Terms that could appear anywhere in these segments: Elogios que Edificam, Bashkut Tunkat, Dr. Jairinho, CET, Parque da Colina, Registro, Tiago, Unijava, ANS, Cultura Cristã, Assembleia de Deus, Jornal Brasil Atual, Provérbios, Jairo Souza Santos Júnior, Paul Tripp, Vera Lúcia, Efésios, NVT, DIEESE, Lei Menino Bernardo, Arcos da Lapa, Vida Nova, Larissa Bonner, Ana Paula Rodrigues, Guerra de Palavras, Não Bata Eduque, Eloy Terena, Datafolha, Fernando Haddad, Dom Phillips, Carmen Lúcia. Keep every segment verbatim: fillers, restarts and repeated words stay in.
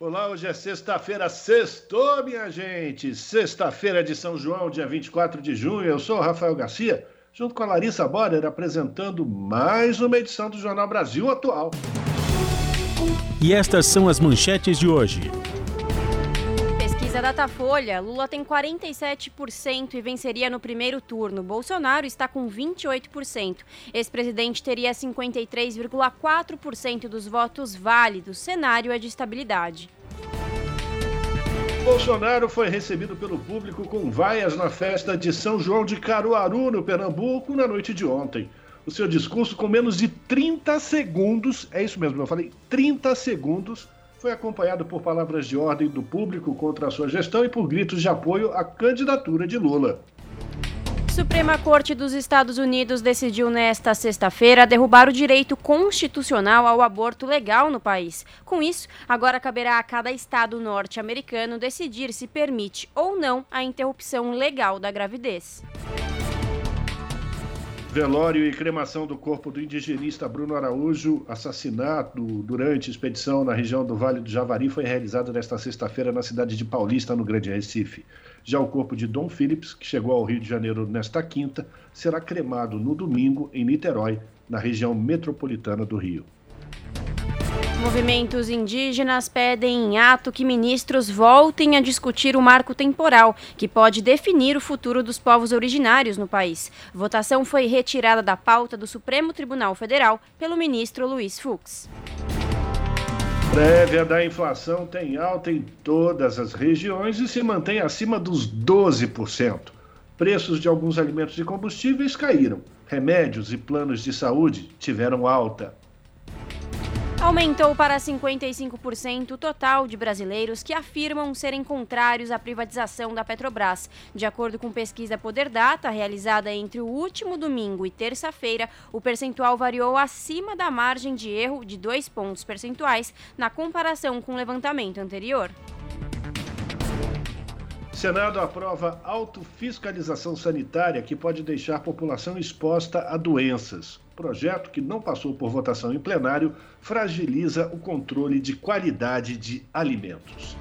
Olá, hoje é sexta-feira, sexto, minha gente. Sexta-feira de São João, dia vinte e quatro de junho. Eu sou o Rafael Garcia, junto com a Larissa Bonner, apresentando mais uma edição do Jornal Brasil Atual. E estas são as manchetes de hoje. Pesquisa Datafolha, Lula tem quarenta e sete por cento e venceria no primeiro turno. Bolsonaro está com vinte e oito por cento. Ex-presidente teria cinquenta e três vírgula quatro por cento dos votos válidos. Cenário é de estabilidade. Bolsonaro foi recebido pelo público com vaias na festa de São João de Caruaru, no Pernambuco, na noite de ontem. O seu discurso, com menos de trinta segundos, é isso mesmo, eu falei, trinta segundos, foi acompanhado por palavras de ordem do público contra a sua gestão e por gritos de apoio à candidatura de Lula. Suprema Corte dos Estados Unidos decidiu nesta sexta-feira derrubar o direito constitucional ao aborto legal no país. Com isso, agora caberá a cada estado norte-americano decidir se permite ou não a interrupção legal da gravidez. Velório e cremação do corpo do indigenista Bruno Araújo, assassinado durante expedição na região do Vale do Javari, foi realizado nesta sexta-feira na cidade de Paulista, no Grande Recife. Já o corpo de Dom Phillips, que chegou ao Rio de Janeiro nesta quinta, será cremado no domingo em Niterói, na região metropolitana do Rio. Movimentos indígenas pedem em ato que ministros voltem a discutir o marco temporal, que pode definir o futuro dos povos originários no país. Votação foi retirada da pauta do Supremo Tribunal Federal pelo ministro Luiz Fux. Prévia da inflação tem alta em todas as regiões e se mantém acima dos doze por cento. Preços de alguns alimentos e combustíveis caíram. Remédios e planos de saúde tiveram alta. Aumentou para cinquenta e cinco por cento o total de brasileiros que afirmam serem contrários à privatização da Petrobras. De acordo com pesquisa Poder Data, realizada entre o último domingo e terça-feira, o percentual variou acima da margem de erro de dois pontos percentuais na comparação com o levantamento anterior. Senado aprova autofiscalização sanitária que pode deixar a população exposta a doenças. Projeto que não passou por votação em plenário fragiliza o controle de qualidade de alimentos.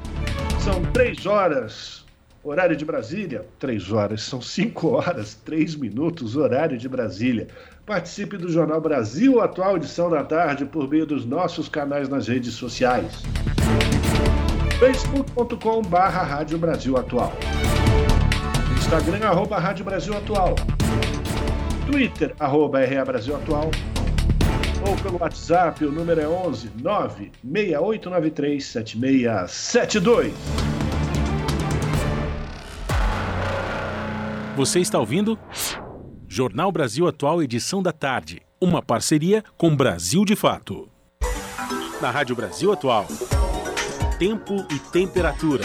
São três horas, horário de Brasília. três horas, são cinco horas, três minutos, horário de Brasília. Participe do Jornal Brasil Atual, edição da tarde, por meio dos nossos canais nas redes sociais. facebook ponto com ponto br Rádio Brasil Atual, Instagram, arroba Rádio Brasil Atual, Twitter, arroba R A Brasil Atual, ou pelo WhatsApp, o número é onze nove seis oito nove três sete seis sete dois. Você está ouvindo Jornal Brasil Atual, edição da tarde, uma parceria com Brasil de Fato. Na Rádio Brasil Atual, tempo e temperatura.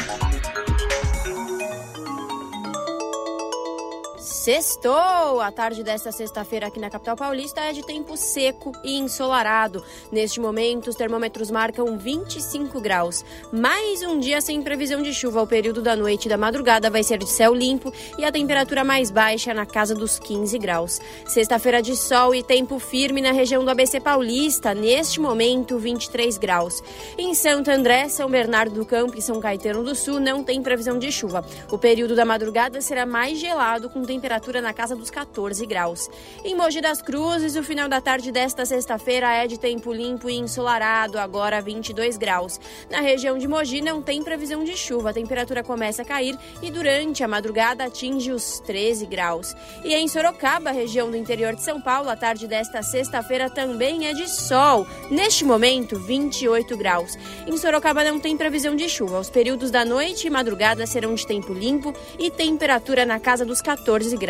Sextou! A tarde desta sexta-feira aqui na capital paulista é de tempo seco e ensolarado. Neste momento, os termômetros marcam vinte e cinco graus. Mais um dia sem previsão de chuva. O período da noite e da madrugada vai ser de céu limpo e a temperatura mais baixa é na casa dos quinze graus. Sexta-feira de sol e tempo firme na região do A B C paulista. Neste momento, vinte e três graus. Em Santo André, São Bernardo do Campo e São Caetano do Sul não tem previsão de chuva. O período da madrugada será mais gelado, com temperatura na casa dos catorze graus. Em Mogi das Cruzes, o final da tarde desta sexta-feira é de tempo limpo e ensolarado, agora vinte e dois graus. Na região de Mogi não tem previsão de chuva, a temperatura começa a cair e durante a madrugada atinge os treze graus. E em Sorocaba, região do interior de São Paulo, a tarde desta sexta-feira também é de sol, neste momento vinte e oito graus. Em Sorocaba não tem previsão de chuva, os períodos da noite e madrugada serão de tempo limpo e temperatura na casa dos catorze graus.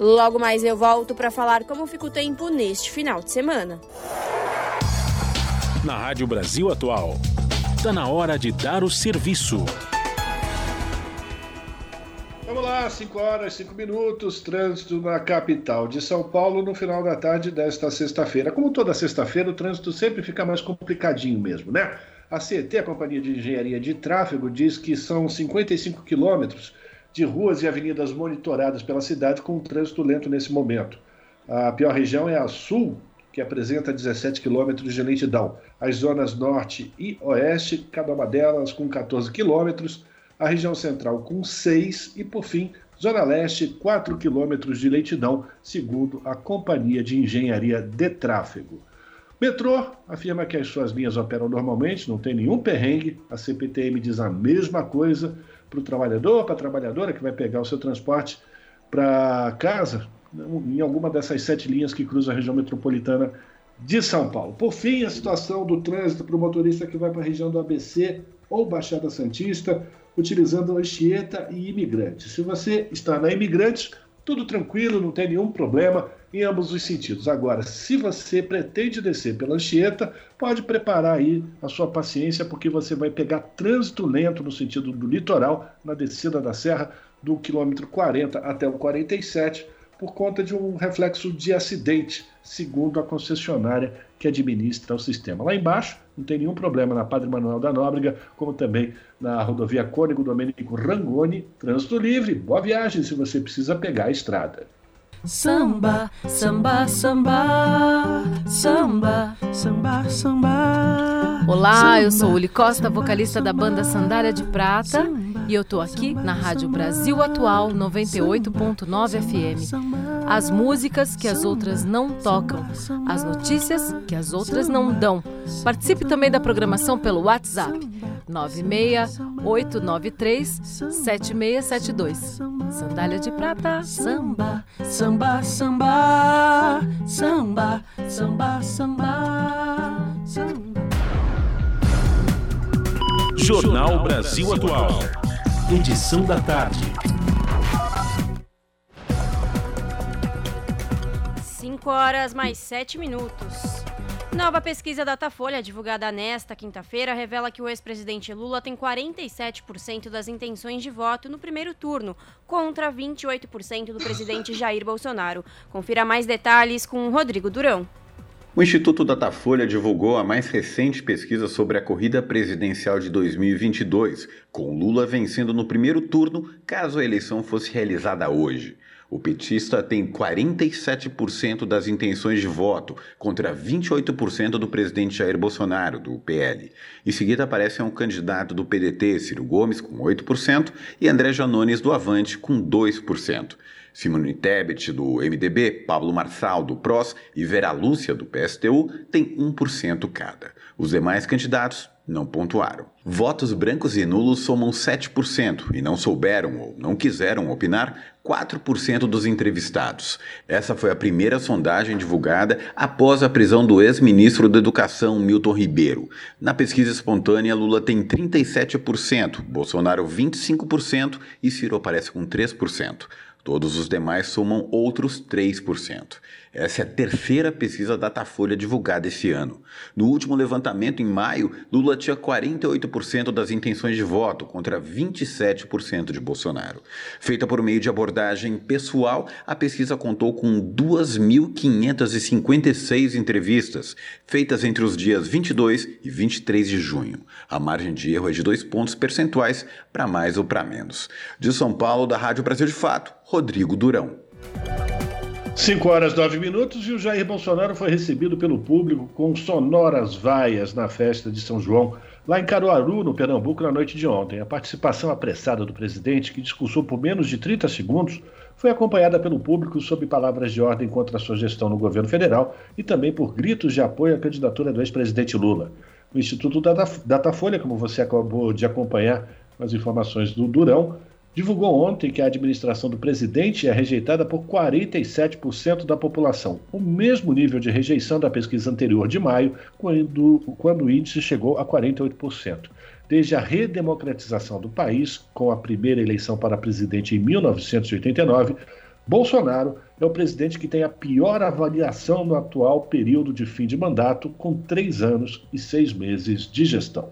Logo mais eu volto para falar como fica o tempo neste final de semana. Na Rádio Brasil Atual, Está na hora de dar o serviço. Vamos lá, cinco horas, cinco minutos, trânsito na capital de São Paulo no final da tarde desta sexta-feira. Como toda sexta-feira, o trânsito sempre fica mais complicadinho mesmo, né? A C E T, a Companhia de Engenharia de Tráfego, diz que são cinquenta e cinco quilômetros de ruas e avenidas monitoradas pela cidade com um trânsito lento nesse momento. A pior região é a Sul, que apresenta dezessete quilômetros de lentidão. As zonas Norte e Oeste, cada uma delas com catorze quilômetros, a região central com seis e, por fim, Zona Leste, quatro quilômetros de lentidão, segundo a Companhia de Engenharia de Tráfego. Metrô afirma que as suas linhas operam normalmente, não tem nenhum perrengue. A C P T M diz a mesma coisa para o trabalhador, para a trabalhadora que vai pegar o seu transporte para casa, em alguma dessas sete linhas que cruzam a região metropolitana de São Paulo. Por fim, a situação do trânsito para o motorista que vai para a região do A B C ou Baixada Santista, utilizando a Anchieta e Imigrante. Se você está na Imigrante, tudo tranquilo, não tem nenhum problema em ambos os sentidos. Agora, se você pretende descer pela Anchieta, pode preparar aí a sua paciência, porque você vai pegar trânsito lento no sentido do litoral, na descida da serra, do quilômetro quarenta até o quarenta e sete, por conta de um reflexo de acidente, segundo a concessionária que administra o sistema. Lá embaixo, não tem nenhum problema na Padre Manuel da Nóbrega, como também na rodovia Cônego Domênico Rangoni, trânsito livre, boa viagem se você precisa pegar a estrada. Samba, samba, samba, samba, samba, samba. Olá, eu sou Uli Costa, vocalista da banda Sandália de Prata, e eu tô aqui na Rádio Brasil Atual noventa e oito ponto nove F M. As músicas que as outras não tocam, as notícias que as outras não dão. Participe também da programação pelo WhatsApp nove seis oito nove três sete seis sete dois. Sandália de Prata, samba, samba, samba, samba, samba, samba, samba. Jornal Brasil Atual, edição da tarde. cinco horas mais sete minutos. Nova pesquisa Datafolha, divulgada nesta quinta-feira, revela que o ex-presidente Lula tem quarenta e sete por cento das intenções de voto no primeiro turno, contra vinte e oito por cento do presidente Jair Bolsonaro. Confira mais detalhes com Rodrigo Durão. O Instituto Datafolha divulgou a mais recente pesquisa sobre a corrida presidencial de dois mil e vinte e dois, com Lula vencendo no primeiro turno, caso a eleição fosse realizada hoje. O petista tem quarenta e sete por cento das intenções de voto, contra vinte e oito por cento do presidente Jair Bolsonaro, do P L. Em seguida aparecem um candidato do P D T, Ciro Gomes, com oito por cento, e André Janones, do Avante, com dois por cento. Simone Tebet, do M D B, Pablo Marçal, do P R O S, e Vera Lúcia, do P S T U, tem um por cento cada. Os demais candidatos não pontuaram. Votos brancos e nulos somam sete por cento e não souberam ou não quiseram opinar quatro por cento dos entrevistados. Essa foi a primeira sondagem divulgada após a prisão do ex-ministro da Educação, Milton Ribeiro. Na pesquisa espontânea, Lula tem trinta e sete por cento, Bolsonaro vinte e cinco por cento e Ciro aparece com três por cento. Todos os demais somam outros três por cento. Essa é a terceira pesquisa Datafolha divulgada esse ano. No último levantamento, em maio, Lula tinha quarenta e oito por cento das intenções de voto, contra vinte e sete por cento de Bolsonaro. Feita por meio de abordagem pessoal, a pesquisa contou com duas mil quinhentas e cinquenta e seis entrevistas, feitas entre os dias vinte e dois e vinte e três de junho. A margem de erro é de dois pontos percentuais, para mais ou para menos. De São Paulo, da Rádio Brasil de Fato, Rodrigo Durão. cinco horas, nove minutos, e o Jair Bolsonaro foi recebido pelo público com sonoras vaias na festa de São João, lá em Caruaru, no Pernambuco, na noite de ontem. A participação apressada do presidente, que discursou por menos de trinta segundos, foi acompanhada pelo público sob palavras de ordem contra a sua gestão no governo federal e também por gritos de apoio à candidatura do ex-presidente Lula. O Instituto Datafolha, como você acabou de acompanhar as informações do Durão, divulgou ontem que a administração do presidente é rejeitada por quarenta e sete por cento da população, o mesmo nível de rejeição da pesquisa anterior de maio, quando, quando o índice chegou a quarenta e oito por cento. Desde a redemocratização do país, com a primeira eleição para presidente em mil novecentos e oitenta e nove, Bolsonaro é o presidente que tem a pior avaliação no atual período de fim de mandato, com três anos e seis meses de gestão.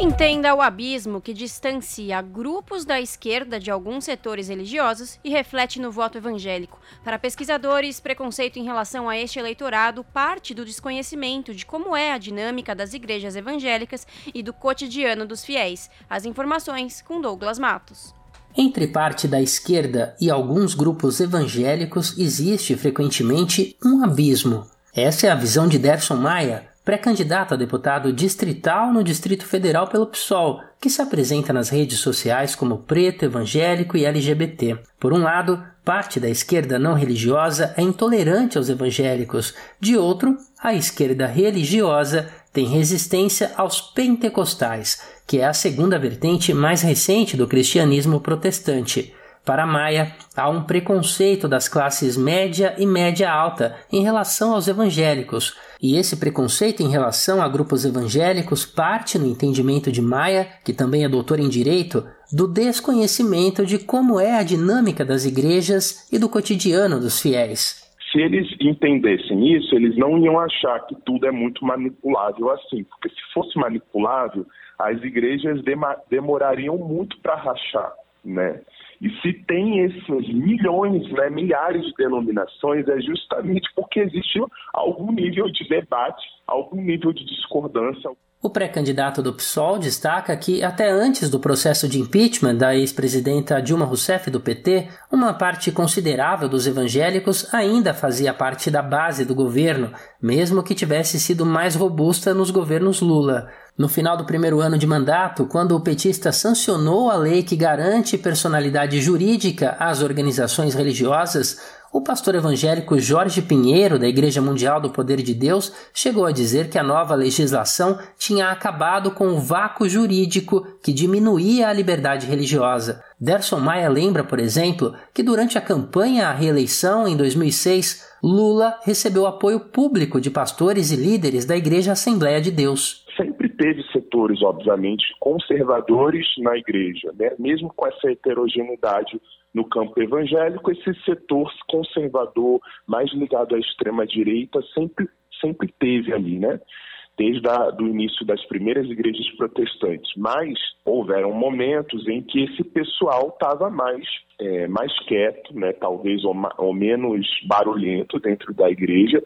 Entenda o abismo que distancia grupos da esquerda de alguns setores religiosos e reflete no voto evangélico. Para pesquisadores, preconceito em relação a este eleitorado parte do desconhecimento de como é a dinâmica das igrejas evangélicas e do cotidiano dos fiéis. As informações com Douglas Matos. Entre parte da esquerda e alguns grupos evangélicos existe frequentemente um abismo. Essa é a visão de Derson Maia, pré-candidato a deputado distrital no Distrito Federal pelo P SOL, que se apresenta nas redes sociais como preto, evangélico e L G B T. Por um lado, parte da esquerda não religiosa é intolerante aos evangélicos. De outro, a esquerda religiosa tem resistência aos pentecostais, que é a segunda vertente mais recente do cristianismo protestante. Para Maia, há um preconceito das classes média e média alta em relação aos evangélicos. E esse preconceito em relação a grupos evangélicos parte, no entendimento de Maia, que também é doutor em Direito, do desconhecimento de como é a dinâmica das igrejas e do cotidiano dos fiéis. Se eles entendessem isso, eles não iam achar que tudo é muito manipulável assim, porque se fosse manipulável, as igrejas demorariam muito para rachar, né? E se tem esses milhões, né, milhares de denominações, é justamente porque existe algum nível de debate, algum nível de discordância. O pré-candidato do P SOL destaca que, até antes do processo de impeachment da ex-presidenta Dilma Rousseff do P T, uma parte considerável dos evangélicos ainda fazia parte da base do governo, mesmo que tivesse sido mais robusta nos governos Lula. No final do primeiro ano de mandato, quando o petista sancionou a lei que garante personalidade jurídica às organizações religiosas, o pastor evangélico Jorge Pinheiro, da Igreja Mundial do Poder de Deus, chegou a dizer que a nova legislação tinha acabado com o vácuo jurídico que diminuía a liberdade religiosa. Derson Maia lembra, por exemplo, que durante a campanha à reeleição em dois mil e seis, Lula recebeu apoio público de pastores e líderes da Igreja Assembleia de Deus. Sempre teve setores, obviamente, conservadores na igreja, né? Mesmo com essa heterogeneidade no campo evangélico, esse setor conservador mais ligado à extrema-direita sempre, sempre teve ali, né? Desde a, do início das primeiras igrejas protestantes. Mas houveram momentos em que esse pessoal estava mais, é, mais quieto, né? Talvez ou, ou menos barulhento dentro da igreja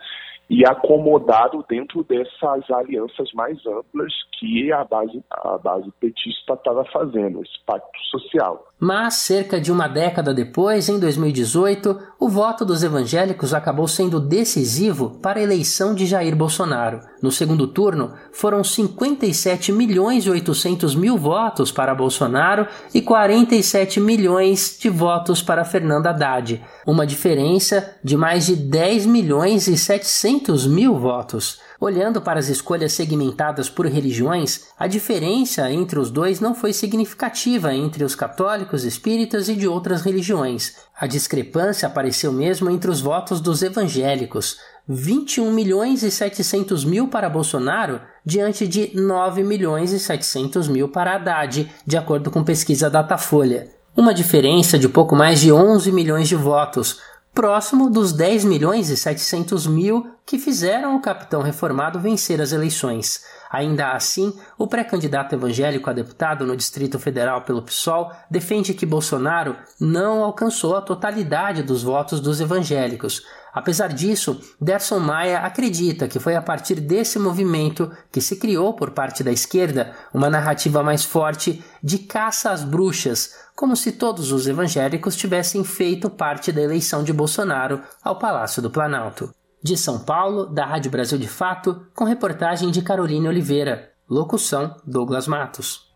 e acomodado dentro dessas alianças mais amplas que a base, a base petista estava fazendo, esse pacto social. Mas, cerca de uma década depois, em dois mil e dezoito, o voto dos evangélicos acabou sendo decisivo para a eleição de Jair Bolsonaro. No segundo turno, foram cinquenta e sete milhões e oitocentos mil votos para Bolsonaro e quarenta e sete milhões de votos para Fernando Haddad, uma diferença de mais de dez milhões e setecentos mil votos. Olhando para as escolhas segmentadas por religiões, a diferença entre os dois não foi significativa entre os católicos, espíritas e de outras religiões. A discrepância apareceu mesmo entre os votos dos evangélicos. vinte e um milhões e setecentos mil para Bolsonaro, diante de nove milhões e setecentos mil para Haddad, de acordo com pesquisa Datafolha. Uma diferença de pouco mais de onze milhões de votos, próximo dos dez milhões e setecentos mil que fizeram o capitão reformado vencer as eleições. Ainda assim, o pré-candidato evangélico a deputado no Distrito Federal pelo P SOL defende que Bolsonaro não alcançou a totalidade dos votos dos evangélicos. Apesar disso, Derson Maia acredita que foi a partir desse movimento que se criou por parte da esquerda uma narrativa mais forte de caça às bruxas, como se todos os evangélicos tivessem feito parte da eleição de Bolsonaro ao Palácio do Planalto. De São Paulo, da Rádio Brasil de Fato, com reportagem de Carolina Oliveira. Locução, Douglas Matos.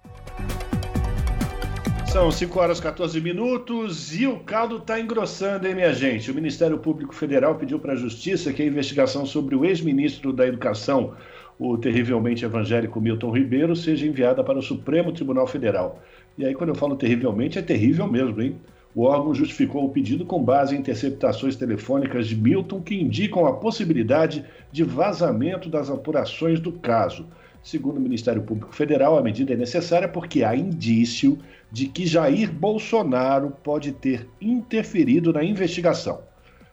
São cinco horas e quatorze minutos e o caldo está engrossando, hein, minha gente? O Ministério Público Federal pediu para a Justiça que a investigação sobre o ex-ministro da Educação, o terrivelmente evangélico Milton Ribeiro, seja enviada para o Supremo Tribunal Federal. E aí, quando eu falo terrivelmente, é terrível mesmo, hein? O órgão justificou o pedido com base em interceptações telefônicas de Milton que indicam a possibilidade de vazamento das apurações do caso. Segundo o Ministério Público Federal, a medida é necessária porque há indício de que Jair Bolsonaro pode ter interferido na investigação.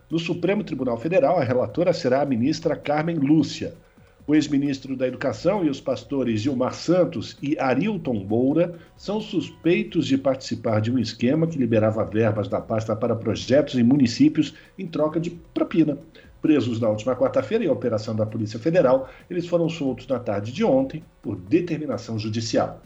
No Supremo Tribunal Federal, a relatora será a ministra Carmen Lúcia. O ex-ministro da Educação e os pastores Gilmar Santos e Arilton Moura são suspeitos de participar de um esquema que liberava verbas da pasta para projetos em municípios em troca de propina. Presos na última quarta-feira em operação da Polícia Federal, eles foram soltos na tarde de ontem por determinação judicial.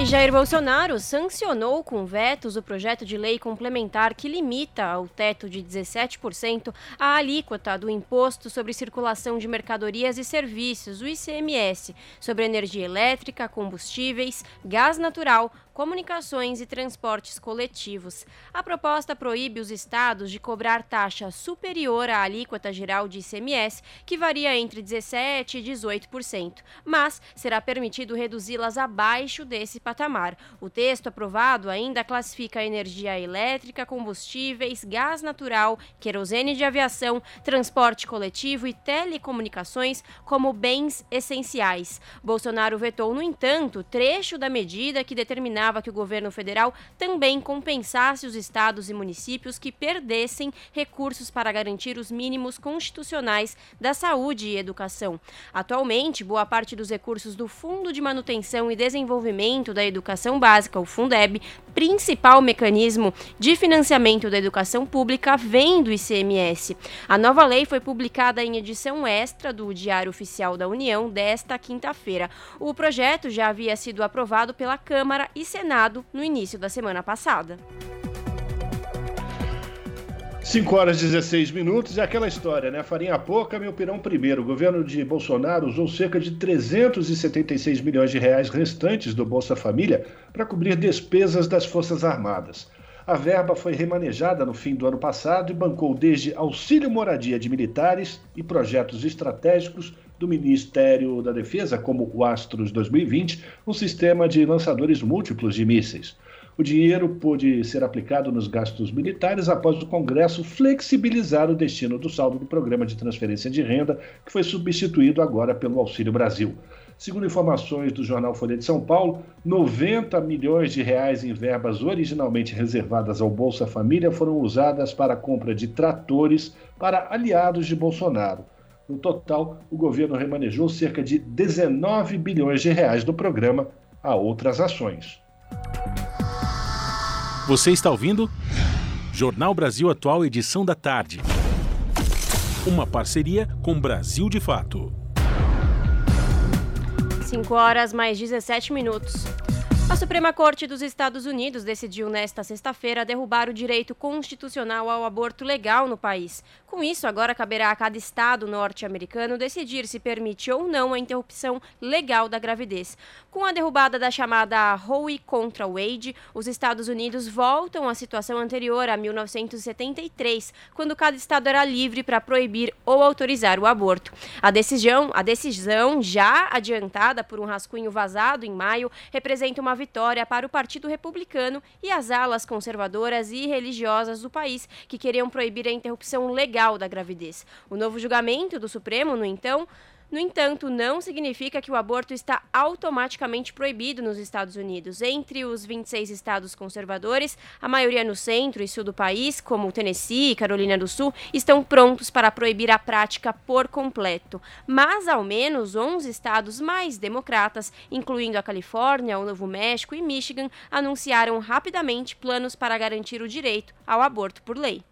E Jair Bolsonaro sancionou com vetos o projeto de lei complementar que limita ao teto de dezessete por cento a alíquota do Imposto sobre Circulação de Mercadorias e Serviços, o I C M S, sobre energia elétrica, combustíveis, gás natural, comunicações e transportes coletivos. A proposta proíbe os estados de cobrar taxa superior à alíquota geral de I C M S, que varia entre dezessete por cento e dezoito por cento, mas será permitido reduzi-las abaixo desse patamar. O texto aprovado ainda classifica energia elétrica, combustíveis, gás natural, querosene de aviação, transporte coletivo e telecomunicações como bens essenciais. Bolsonaro vetou, no entanto, trecho da medida que determinava que o governo federal também compensasse os estados e municípios que perdessem recursos para garantir os mínimos constitucionais da saúde e educação. Atualmente, boa parte dos recursos do Fundo de Manutenção e Desenvolvimento da Educação Básica, o Fundeb, principal mecanismo de financiamento da educação pública, vem do I C M S. A nova lei foi publicada em edição extra do Diário Oficial da União desta quinta-feira. O projeto já havia sido aprovado pela Câmara e Senado no início da semana passada. cinco horas e dezesseis minutos, é aquela história, né? Farinha pouca, meu pirão primeiro. O governo de Bolsonaro usou cerca de trezentos e setenta e seis milhões de reais restantes do Bolsa Família para cobrir despesas das Forças Armadas. A verba foi remanejada no fim do ano passado e bancou desde auxílio moradia de militares e projetos estratégicos do Ministério da Defesa, como o Astros dois mil e vinte, um sistema de lançadores múltiplos de mísseis. O dinheiro pôde ser aplicado nos gastos militares após o Congresso flexibilizar o destino do saldo do programa de transferência de renda, que foi substituído agora pelo Auxílio Brasil. Segundo informações do Jornal Folha de São Paulo, noventa milhões de reais em verbas originalmente reservadas ao Bolsa Família foram usadas para a compra de tratores para aliados de Bolsonaro. No total, o governo remanejou cerca de dezenove bilhões de reais do programa a outras ações. Você está ouvindo? Jornal Brasil Atual, edição da tarde. Uma parceria com Brasil de Fato. cinco horas mais dezessete minutos. A Suprema Corte dos Estados Unidos decidiu nesta sexta-feira derrubar o direito constitucional ao aborto legal no país. Com isso, agora caberá a cada estado norte-americano decidir se permite ou não a interrupção legal da gravidez. Com a derrubada da chamada Roe contra Wade, os Estados Unidos voltam à situação anterior a mil novecentos e setenta e três, quando cada estado era livre para proibir ou autorizar o aborto. A decisão, a decisão já adiantada por um rascunho vazado em maio, representa uma vitória para o Partido Republicano e as alas conservadoras e religiosas do país que queriam proibir a interrupção legal da gravidez. O novo julgamento do Supremo, no entanto, No entanto, não significa que o aborto está automaticamente proibido nos Estados Unidos. Entre os vinte e seis estados conservadores, a maioria no centro e sul do país, como Tennessee e Carolina do Sul, estão prontos para proibir a prática por completo. Mas, ao menos, onze estados mais democratas, incluindo a Califórnia, o Novo México e Michigan, anunciaram rapidamente planos para garantir o direito ao aborto por lei.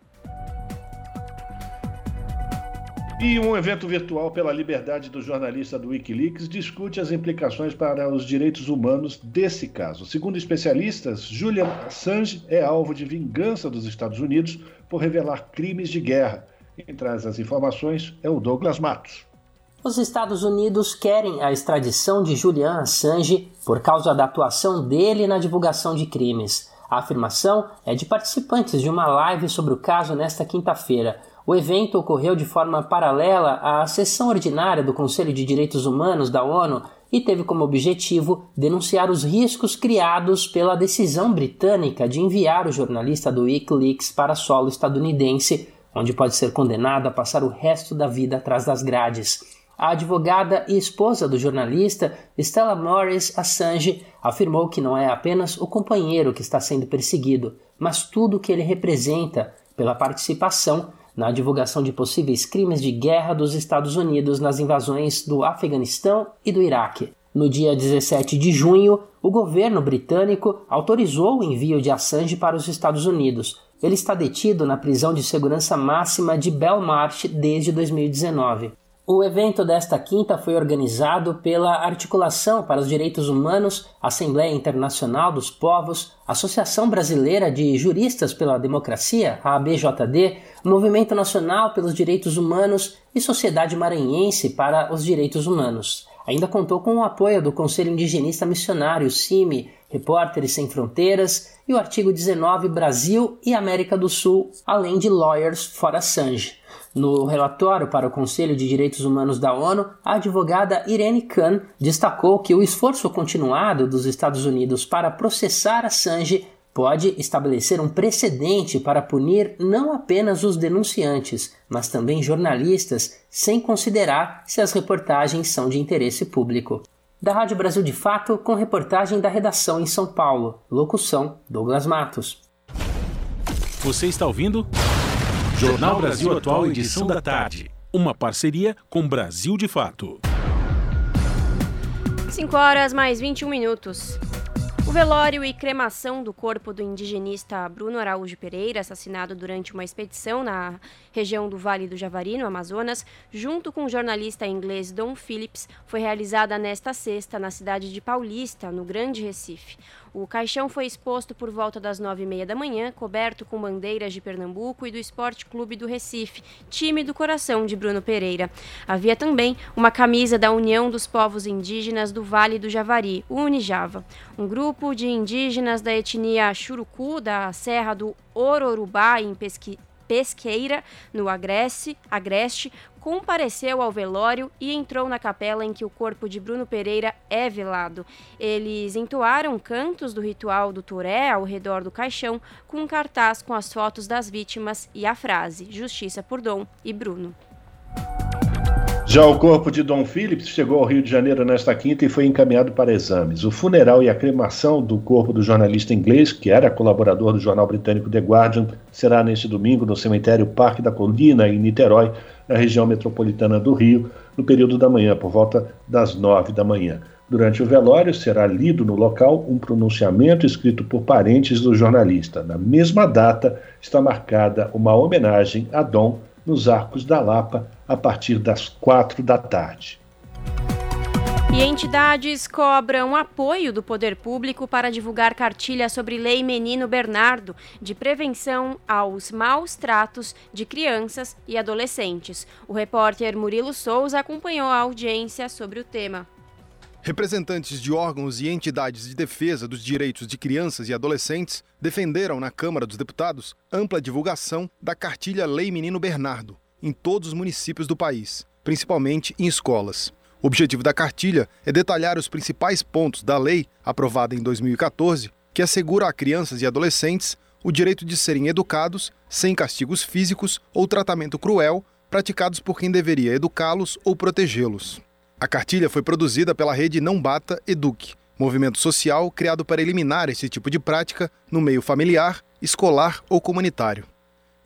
E um evento virtual pela liberdade do jornalista do Wikileaks discute as implicações para os direitos humanos desse caso. Segundo especialistas, Julian Assange é alvo de vingança dos Estados Unidos por revelar crimes de guerra. Quem traz as informações é o Douglas Matos. Os Estados Unidos querem a extradição de Julian Assange por causa da atuação dele na divulgação de crimes. A afirmação é de participantes de uma live sobre o caso nesta quinta-feira. O evento ocorreu de forma paralela à sessão ordinária do Conselho de Direitos Humanos da ONU e teve como objetivo denunciar os riscos criados pela decisão britânica de enviar o jornalista do Wikileaks para solo estadunidense, onde pode ser condenado a passar o resto da vida atrás das grades. A advogada e esposa do jornalista, Stella Morris Assange, afirmou que não é apenas o companheiro que está sendo perseguido, mas tudo o que ele representa pela participação na divulgação de possíveis crimes de guerra dos Estados Unidos nas invasões do Afeganistão e do Iraque. No dia dezessete de junho, o governo britânico autorizou o envio de Assange para os Estados Unidos. Ele está detido na prisão de segurança máxima de Belmarsh desde dois mil e dezenove. O evento desta quinta foi organizado pela Articulação para os Direitos Humanos, Assembleia Internacional dos Povos, Associação Brasileira de Juristas pela Democracia, a A B J D, Movimento Nacional pelos Direitos Humanos e Sociedade Maranhense para os Direitos Humanos. Ainda contou com o apoio do Conselho Indigenista Missionário, CIMI, Repórteres Sem Fronteiras e o artigo dezenove Brasil e América do Sul, além de Lawyers for Assange. No relatório para o Conselho de Direitos Humanos da ONU, a advogada Irene Khan destacou que o esforço continuado dos Estados Unidos para processar Assange pode estabelecer um precedente para punir não apenas os denunciantes, mas também jornalistas, sem considerar se as reportagens são de interesse público. Da Rádio Brasil de Fato, com reportagem da redação em São Paulo. Locução, Douglas Matos. Você está ouvindo? Jornal Brasil Atual, edição da tarde. Uma parceria com Brasil de Fato. cinco horas mais vinte e um minutos. O velório e cremação do corpo do indigenista Bruno Araújo Pereira, assassinado durante uma expedição na região do Vale do Javari, no Amazonas, junto com o jornalista inglês Dom Phillips, foi realizada nesta sexta na cidade de Paulista, no Grande Recife. O caixão foi exposto por volta das nove e meia da manhã, coberto com bandeiras de Pernambuco e do Esporte Clube do Recife, time do coração de Bruno Pereira. Havia também uma camisa da União dos Povos Indígenas do Vale do Javari, o Unijava. Um grupo de indígenas da etnia Xurucu, da Serra do Ororubá, em Pesqui... Pesqueira, no Agreste, Agreste, compareceu ao velório e entrou na capela em que o corpo de Bruno Pereira é velado. Eles entoaram cantos do ritual do Toré ao redor do caixão, com um cartaz com as fotos das vítimas e a frase "Justiça por Dom e Bruno". Já o corpo de Dom Phillips chegou ao Rio de Janeiro nesta quinta e foi encaminhado para exames. O funeral e a cremação do corpo do jornalista inglês, que era colaborador do jornal britânico The Guardian, será neste domingo no cemitério Parque da Colina, em Niterói, na região metropolitana do Rio, no período da manhã, por volta das nove da manhã. Durante o velório, será lido no local um pronunciamento escrito por parentes do jornalista. Na mesma data, está marcada uma homenagem a Dom nos Arcos da Lapa, a partir das quatro da tarde. E entidades cobram apoio do poder público para divulgar cartilha sobre Lei Menino Bernardo, de prevenção aos maus tratos de crianças e adolescentes. O repórter Murilo Souza acompanhou a audiência sobre o tema. Representantes de órgãos e entidades de defesa dos direitos de crianças e adolescentes defenderam na Câmara dos Deputados ampla divulgação da cartilha Lei Menino Bernardo em todos os municípios do país, principalmente em escolas. O objetivo da cartilha é detalhar os principais pontos da lei, aprovada em dois mil e catorze, que assegura a crianças e adolescentes o direito de serem educados sem castigos físicos ou tratamento cruel praticados por quem deveria educá-los ou protegê-los. A cartilha foi produzida pela rede Não Bata Eduque, movimento social criado para eliminar esse tipo de prática no meio familiar, escolar ou comunitário.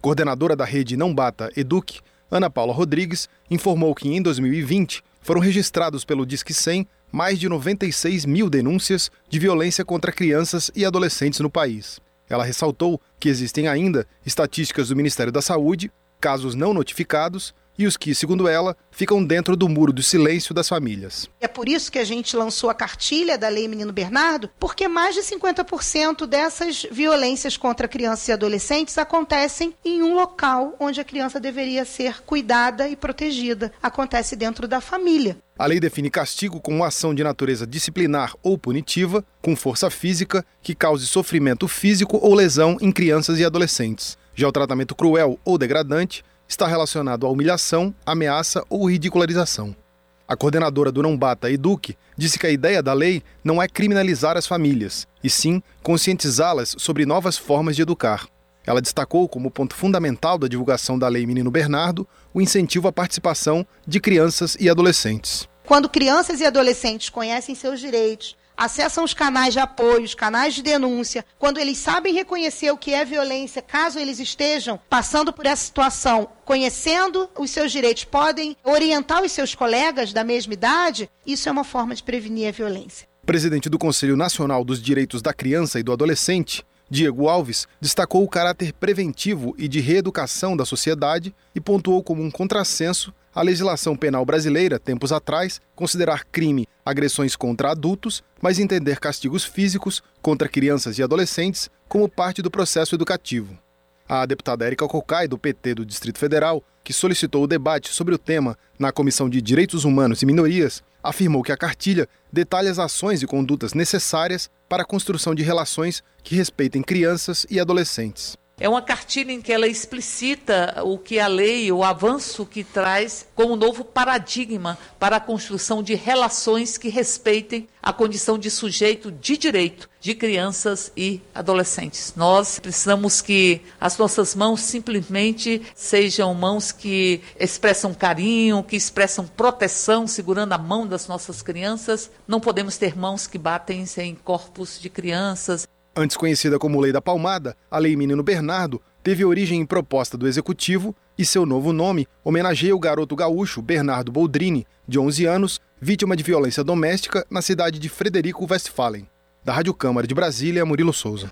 Coordenadora da rede Não Bata Eduque, Ana Paula Rodrigues, informou que em dois mil e vinte foram registrados pelo Disque cem mais de noventa e seis mil denúncias de violência contra crianças e adolescentes no país. Ela ressaltou que existem ainda estatísticas do Ministério da Saúde, casos não notificados, e os que, segundo ela, ficam dentro do muro do silêncio das famílias. É por isso que a gente lançou a cartilha da Lei Menino Bernardo, porque mais de cinquenta por cento dessas violências contra crianças e adolescentes acontecem em um local onde a criança deveria ser cuidada e protegida. Acontece dentro da família. A lei define castigo como ação de natureza disciplinar ou punitiva, com força física, que cause sofrimento físico ou lesão em crianças e adolescentes. Já o tratamento cruel ou degradante está relacionado à humilhação, ameaça ou ridicularização. A coordenadora do Não Bata Eduque disse que a ideia da lei não é criminalizar as famílias, e sim conscientizá-las sobre novas formas de educar. Ela destacou como ponto fundamental da divulgação da Lei Menino Bernardo o incentivo à participação de crianças e adolescentes. Quando crianças e adolescentes conhecem seus direitos, acessam os canais de apoio, os canais de denúncia, quando eles sabem reconhecer o que é violência, caso eles estejam passando por essa situação, conhecendo os seus direitos, podem orientar os seus colegas da mesma idade, isso é uma forma de prevenir a violência. Presidente do Conselho Nacional dos Direitos da Criança e do Adolescente, Diego Alves, destacou o caráter preventivo e de reeducação da sociedade e pontuou como um contrassenso a legislação penal brasileira, tempos atrás, considerar crime agressões contra adultos, mas entender castigos físicos contra crianças e adolescentes como parte do processo educativo. A deputada Érica Cocai, do P T do Distrito Federal, que solicitou o debate sobre o tema na Comissão de Direitos Humanos e Minorias, afirmou que a cartilha detalha as ações e condutas necessárias para a construção de relações que respeitem crianças e adolescentes. É uma cartilha em que ela explicita o que a lei, o avanço que traz como novo paradigma para a construção de relações que respeitem a condição de sujeito de direito de crianças e adolescentes. Nós precisamos que as nossas mãos simplesmente sejam mãos que expressam carinho, que expressam proteção, segurando a mão das nossas crianças. Não podemos ter mãos que batem em corpos de crianças. Antes conhecida como Lei da Palmada, a Lei Menino Bernardo teve origem em proposta do Executivo e seu novo nome homenageia o garoto gaúcho Bernardo Boldrini, de onze anos, vítima de violência doméstica na cidade de Frederico Westphalen. Da Rádio Câmara de Brasília, Murilo Souza.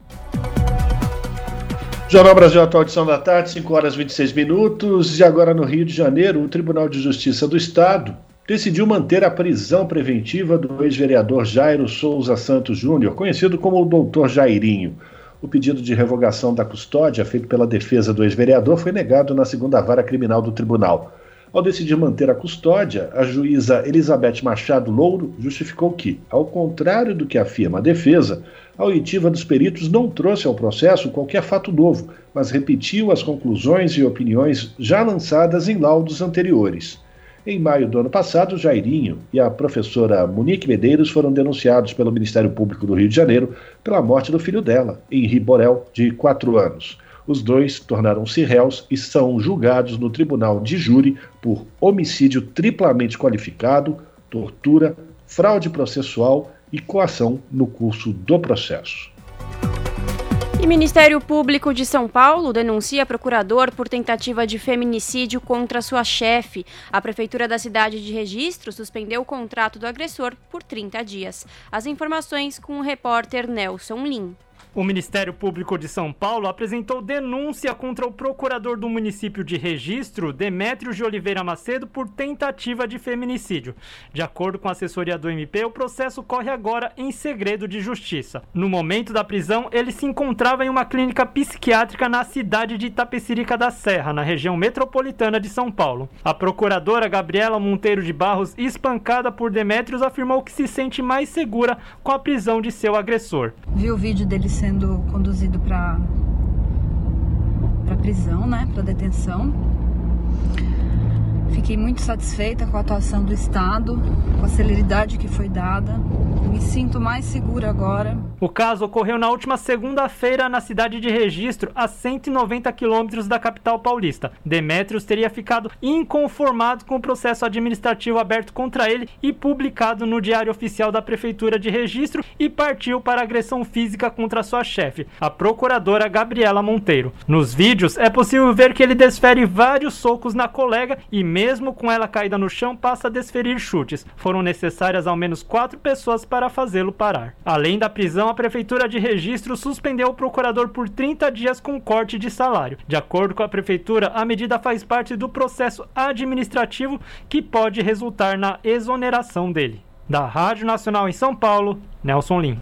Jornal Brasil Atual, edição da tarde, cinco horas e vinte e seis minutos. E agora no Rio de Janeiro, o Tribunal de Justiça do Estado decidiu manter a prisão preventiva do ex-vereador Jairo Souza Santos Júnior, conhecido como o doutor Jairinho. O pedido de revogação da custódia feito pela defesa do ex-vereador foi negado na segunda vara criminal do tribunal. Ao decidir manter a custódia, a juíza Elizabeth Machado Louro justificou que, ao contrário do que afirma a defesa, a oitiva dos peritos não trouxe ao processo qualquer fato novo, mas repetiu as conclusões e opiniões já lançadas em laudos anteriores. Em maio do ano passado, Jairinho e a professora Monique Medeiros foram denunciados pelo Ministério Público do Rio de Janeiro pela morte do filho dela, Henri Borel, de quatro anos. Os dois tornaram-se réus e são julgados no tribunal de júri por homicídio triplamente qualificado, tortura, fraude processual e coação no curso do processo. E Ministério Público de São Paulo denuncia procurador por tentativa de feminicídio contra sua chefe. A Prefeitura da cidade de Registro suspendeu o contrato do agressor por trinta dias. As informações com o repórter Nelson Lim. O Ministério Público de São Paulo apresentou denúncia contra o procurador do município de Registro, Demétrio de Oliveira Macedo, por tentativa de feminicídio. De acordo com a assessoria do M P, o processo corre agora em segredo de justiça. No momento da prisão, ele se encontrava em uma clínica psiquiátrica na cidade de Itapecerica da Serra, na região metropolitana de São Paulo. A procuradora Gabriela Monteiro de Barros, espancada por Demétrio, afirmou que se sente mais segura com a prisão de seu agressor. Viu o vídeo dele sendo conduzido para para prisão, né, para detenção. Fiquei muito satisfeita com a atuação do Estado, com a celeridade que foi dada. Me sinto mais segura agora. O caso ocorreu na última segunda-feira na cidade de Registro, a cento e noventa quilômetros da capital paulista. Demétrios teria ficado inconformado com o processo administrativo aberto contra ele e publicado no Diário Oficial da Prefeitura de Registro e partiu para agressão física contra sua chefe, a procuradora Gabriela Monteiro. Nos vídeos é possível ver que ele desfere vários socos na colega e mesmo com ela caída no chão passa a desferir chutes. Foram necessárias ao menos quatro pessoas para fazê-lo parar. Além da prisão, a Prefeitura de Registro suspendeu o procurador por trinta dias com corte de salário. De acordo com a Prefeitura, a medida faz parte do processo administrativo que pode resultar na exoneração dele. Da Rádio Nacional em São Paulo, Nelson Lim.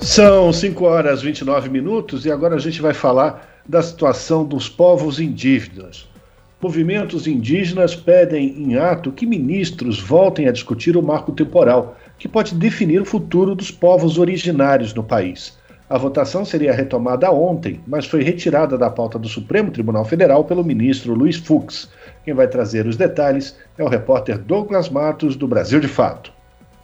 São cinco horas e vinte e nove minutos e agora a gente vai falar da situação dos povos indígenas. Movimentos indígenas pedem em ato que ministros voltem a discutir o marco temporal, que pode definir o futuro dos povos originários no país. A votação seria retomada ontem, mas foi retirada da pauta do Supremo Tribunal Federal pelo ministro Luiz Fux. Quem vai trazer os detalhes é o repórter Douglas Matos, do Brasil de Fato.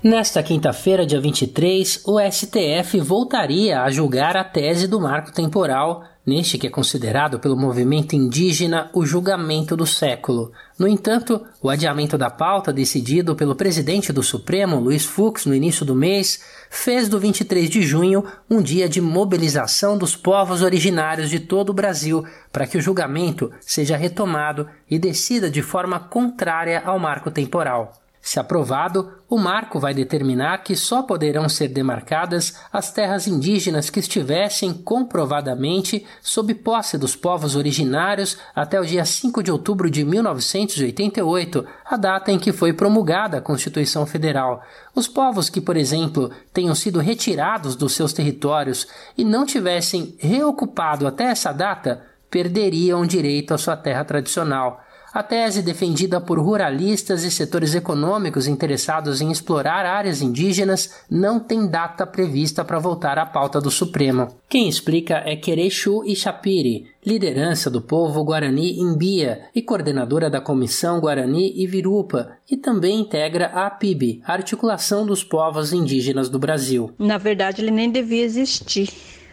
Nesta quinta-feira, dia vinte e três, o S T F voltaria a julgar a tese do marco temporal, Neste que é considerado pelo movimento indígena o julgamento do século. No entanto, o adiamento da pauta decidido pelo presidente do Supremo, Luiz Fux, no início do mês, fez do vinte e três de junho um dia de mobilização dos povos originários de todo o Brasil para que o julgamento seja retomado e decida de forma contrária ao marco temporal. Se aprovado, o marco vai determinar que só poderão ser demarcadas as terras indígenas que estivessem comprovadamente sob posse dos povos originários até o dia cinco de outubro de mil novecentos e oitenta e oito, a data em que foi promulgada a Constituição Federal. Os povos que, por exemplo, tenham sido retirados dos seus territórios e não tivessem reocupado até essa data, perderiam direito à sua terra tradicional. A tese defendida por ruralistas e setores econômicos interessados em explorar áreas indígenas não tem data prevista para voltar à pauta do Supremo. Quem explica é Querexu Ixapiri, liderança do povo Guarani Imbia e coordenadora da Comissão Guarani Ivirupa, que também integra a APIB, a Articulação dos Povos Indígenas do Brasil. Na verdade, ele nem devia existir.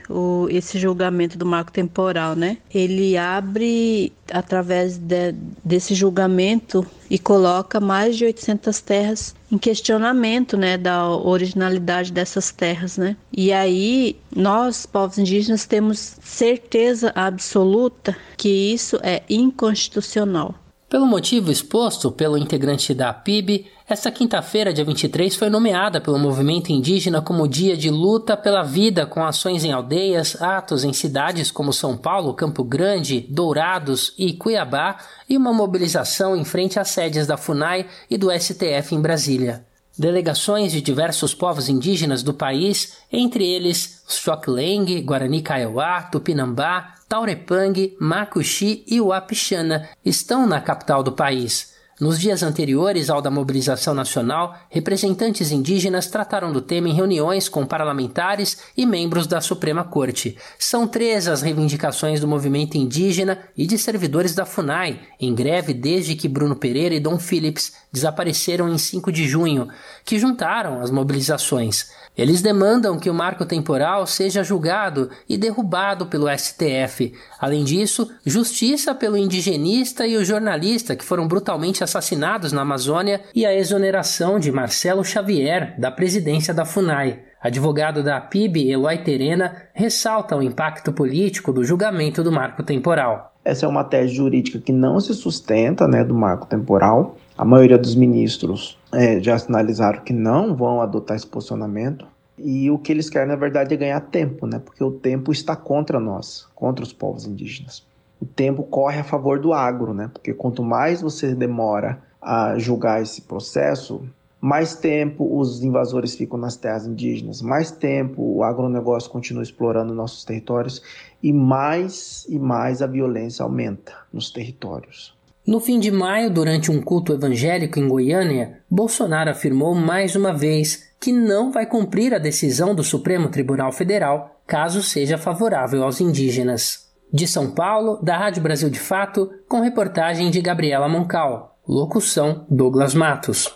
O, esse julgamento do marco temporal, né? Ele abre, através de, desse julgamento, e coloca mais de oitocentas terras em questionamento, né, da originalidade dessas terras, né? E aí, nós, povos indígenas, temos certeza absoluta que isso é inconstitucional. Pelo motivo exposto pelo integrante da APIB, esta quinta-feira, dia vinte e três, foi nomeada pelo movimento indígena como dia de luta pela vida, com ações em aldeias, atos em cidades como São Paulo, Campo Grande, Dourados e Cuiabá, e uma mobilização em frente às sedes da FUNAI e do S T F em Brasília. Delegações de diversos povos indígenas do país, entre eles Xokleng, Guarani Kaiowá, Tupinambá, Taurepang, Macuxi e Uapixana, estão na capital do país. Nos dias anteriores ao da mobilização nacional, representantes indígenas trataram do tema em reuniões com parlamentares e membros da Suprema Corte. São três as reivindicações do movimento indígena e de servidores da FUNAI, em greve desde que Bruno Pereira e Dom Phillips desapareceram em cinco de junho, que juntaram as mobilizações. Eles demandam que o marco temporal seja julgado e derrubado pelo S T F. Além disso, justiça pelo indigenista e o jornalista que foram brutalmente assassinados na Amazônia e a exoneração de Marcelo Xavier, da presidência da FUNAI. Advogado da APIB, Eloy Terena, ressalta o impacto político do julgamento do marco temporal. Essa é uma tese jurídica que não se sustenta, né, do marco temporal. A maioria dos ministros é, já sinalizaram que não vão adotar esse posicionamento. E o que eles querem, na verdade, é ganhar tempo, né? Porque o tempo está contra nós, contra os povos indígenas. O tempo corre a favor do agro, né? Porque quanto mais você demora a julgar esse processo, mais tempo os invasores ficam nas terras indígenas, mais tempo o agronegócio continua explorando nossos territórios e mais e mais a violência aumenta nos territórios. No fim de maio, durante um culto evangélico em Goiânia, Bolsonaro afirmou mais uma vez que não vai cumprir a decisão do Supremo Tribunal Federal, caso seja favorável aos indígenas. De São Paulo, da Rádio Brasil de Fato, com reportagem de Gabriela Moncal. Locução, Douglas Matos.